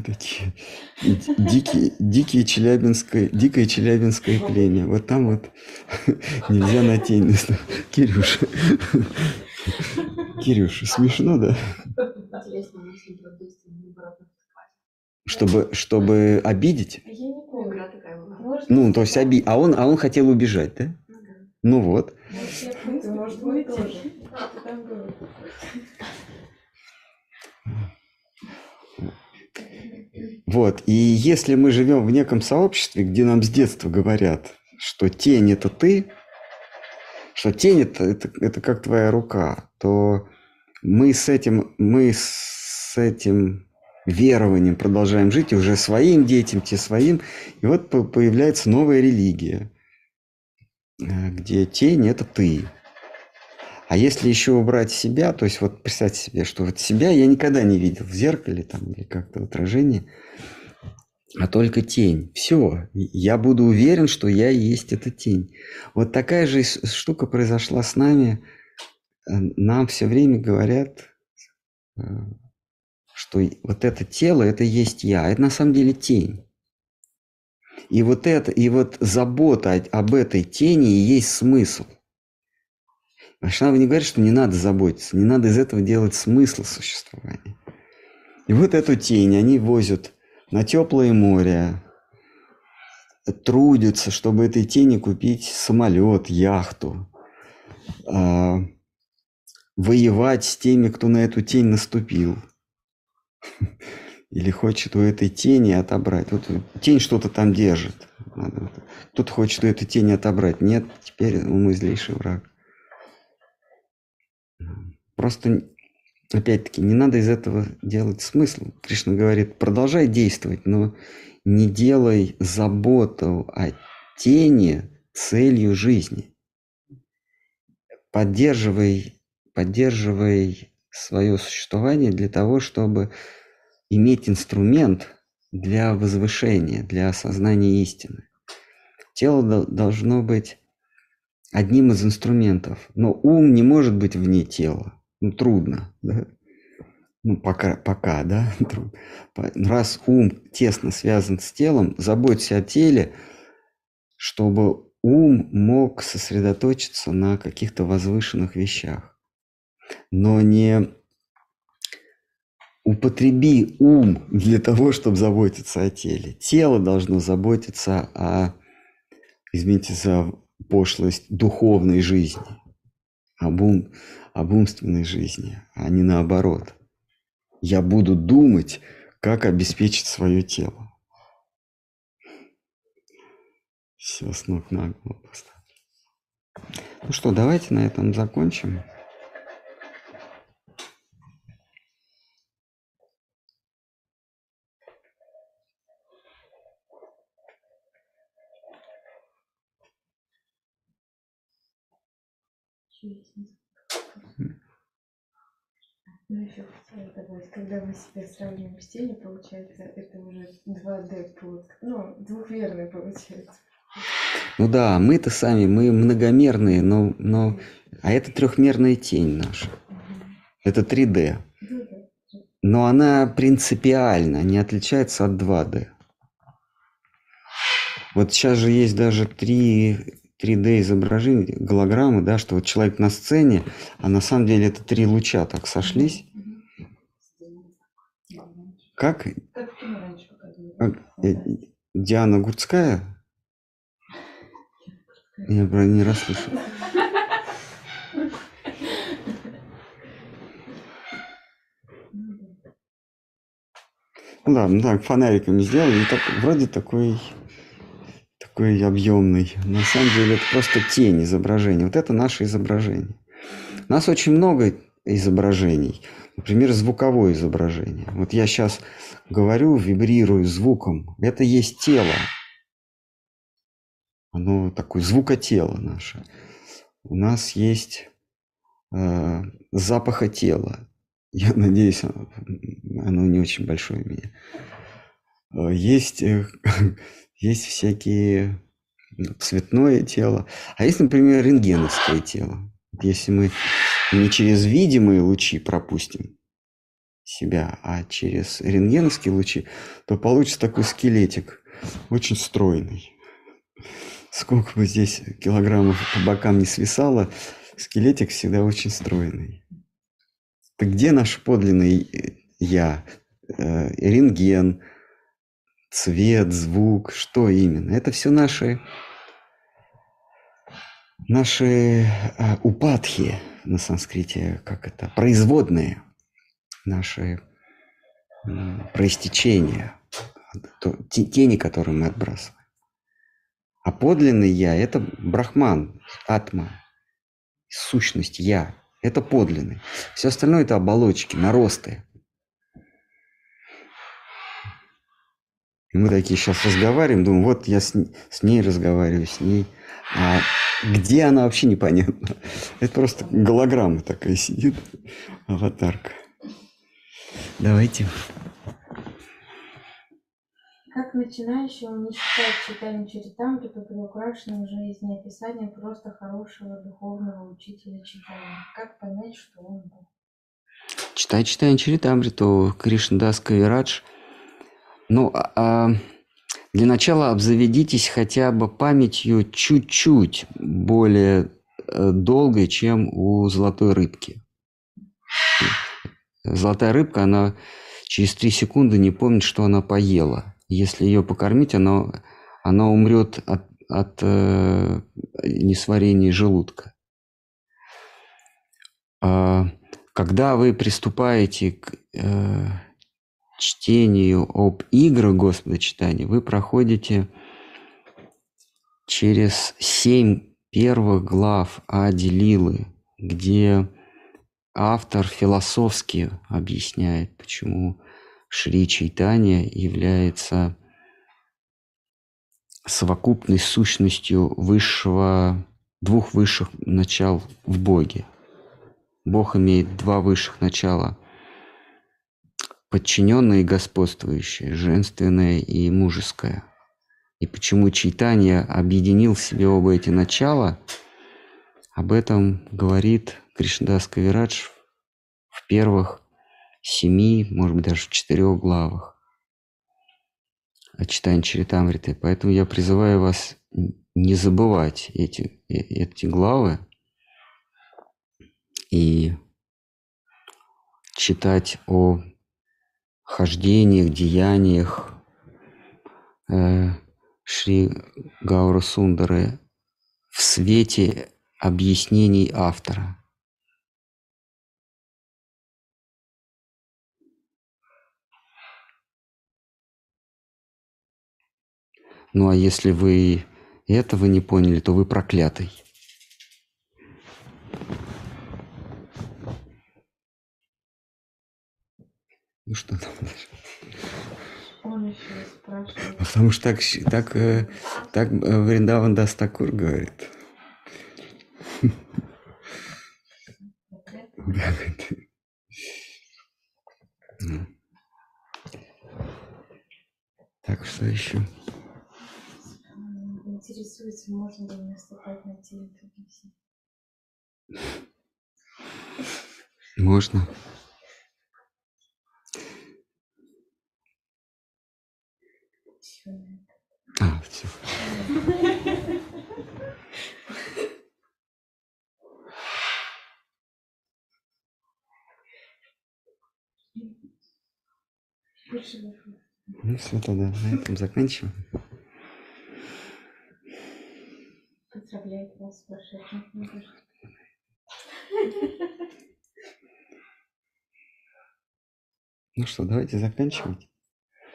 Такие дикое челябинское племя. Вот там вот нельзя на тень. Кирюша, смешно, да? Чтобы обидеть? Ну, то есть он хотел убежать, да? Ну вот. Вот, и если мы живем в неком сообществе, где нам с детства говорят, что тень – это ты, что тень – это как твоя рука, то мы с этим верованием продолжаем жить, и уже своим детям, те своим, и вот появляется новая религия, где тень – это ты. А если еще убрать себя, то есть вот представьте себе, что вот себя я никогда не видел в зеркале там или как-то в отражении, а только тень. Все, я буду уверен, что я и есть эта тень. Вот такая же штука произошла с нами. Нам все время говорят, что вот это тело, это есть я, это на самом деле тень. И вот забота об этой тени и есть смысл. Вайшнавы не говорят, что не надо заботиться, не надо из этого делать смысл существования. И вот эту тень они возят на теплое море, трудятся, чтобы этой тени купить самолет, яхту, воевать с теми, кто на эту тень наступил. Или хочет у этой тени отобрать. Вот тень что-то там держит. Кто-то хочет у этой тени отобрать. Нет, теперь он мой злейший враг. Просто, опять-таки, не надо из этого делать смысл. Кришна говорит, продолжай действовать, но не делай заботу о тени целью жизни. Поддерживай свое существование для того, чтобы иметь инструмент для возвышения, для осознания истины. Тело должно быть одним из инструментов, но ум не может быть вне тела. Ну, трудно, да? Ну, пока, да? Трудно. Раз ум тесно связан с телом, заботься о теле, чтобы ум мог сосредоточиться на каких-то возвышенных вещах. Но не употреби ум для того, чтобы заботиться о теле. Тело должно заботиться о, извините за пошлость, духовной жизни, об умственной жизни, а не наоборот. Я буду думать, как обеспечить свое тело. Все с ног на голову поставлю. Ну что, давайте на этом закончим. Ну, еще хотела добавить, когда мы себя сравниваем с тенью, получается, это уже 2D плод. Ну, двухмерный получается. Ну да, мы-то сами, мы многомерные, но... А это трехмерная тень наша. Это 3D. Но она принципиально не отличается от 2D. Вот сейчас же есть даже 3D изображение, голограммы, да, что вот человек на сцене, а на самом деле это 3 луча так сошлись. Как? Диана Гурцкая? Я про не расслышал. Ну ладно, так фонариками сделали, так, вроде такой объемный. На самом деле это просто тень изображения. Вот это наше изображение. У нас очень много изображений. Например, звуковое изображение. Вот я сейчас говорю, вибрирую звуком. Это есть тело. Оно такое звукотело наше. у нас есть запаха тела. Я надеюсь, оно не очень большое у меня. Есть всякие цветное тело. А есть, например, рентгеновское тело. Если мы не через видимые лучи пропустим себя, а через рентгеновские лучи, то получится такой скелетик, очень стройный. Сколько бы здесь килограммов по бокам не свисало, скелетик всегда очень стройный. Так где наш подлинный я? Рентген, цвет, звук, что именно? Это все наши упадхи на санскрите, как это, производные, наши проистечения, тени, которые мы отбрасываем. А подлинный я – это брахман, атма, сущность я. Это подлинный. Все остальное – это оболочки, наросты. И мы такие сейчас разговариваем, думаем, вот я с ней разговариваю, с ней. А где она, вообще непонятно. Это просто голограмма такая сидит, аватарка. Давайте. Как начинающему не считать читание Чаритамриту, только украшенное уже из неописания просто хорошего духовного учителя читания? Как понять, что он был? Читай читание Чаритамриту, Кришнадас Кавирадж. Ну, для начала обзаведитесь хотя бы памятью чуть-чуть более долгой, чем у золотой рыбки. Золотая рыбка, она через 3 секунды не помнит, что она поела. Если ее покормить, она умрет от несварения желудка. Когда вы приступаете к чтению об играх Господа Читания, вы проходите через 7 первых глав Ади Лилы, где автор философски объясняет, почему Шри Чайтанья является совокупной сущностью двух высших начал в Боге. Бог имеет 2 высших начала: подчиненное и господствующее, женственное и мужеское. И почему Чайтанья объединил в себе оба эти начала, об этом говорит Кришнадас Кавирадж в первых 7, может быть, даже в 4 главах о читании Чаритамриты. Поэтому я призываю вас не забывать эти главы и читать о хождениях, деяниях Шри Гаура Сундары в свете объяснений автора. Ну, а если вы этого не поняли, то вы проклятый. Ну, что там дальше? Он еще спрашивает. Потому что так Вриндаван Дас Такур говорит. Так, что еще? Интересуется, можно ли наступать на теле Тугиси? Можно. Все. Ну все, тогда на этом заканчиваем. Поздравляет вас, ваших мужей. Ну что, давайте заканчивать.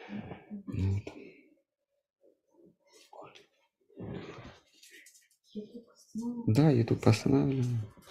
Вот. YouTube. Да, YouTube останавливаем.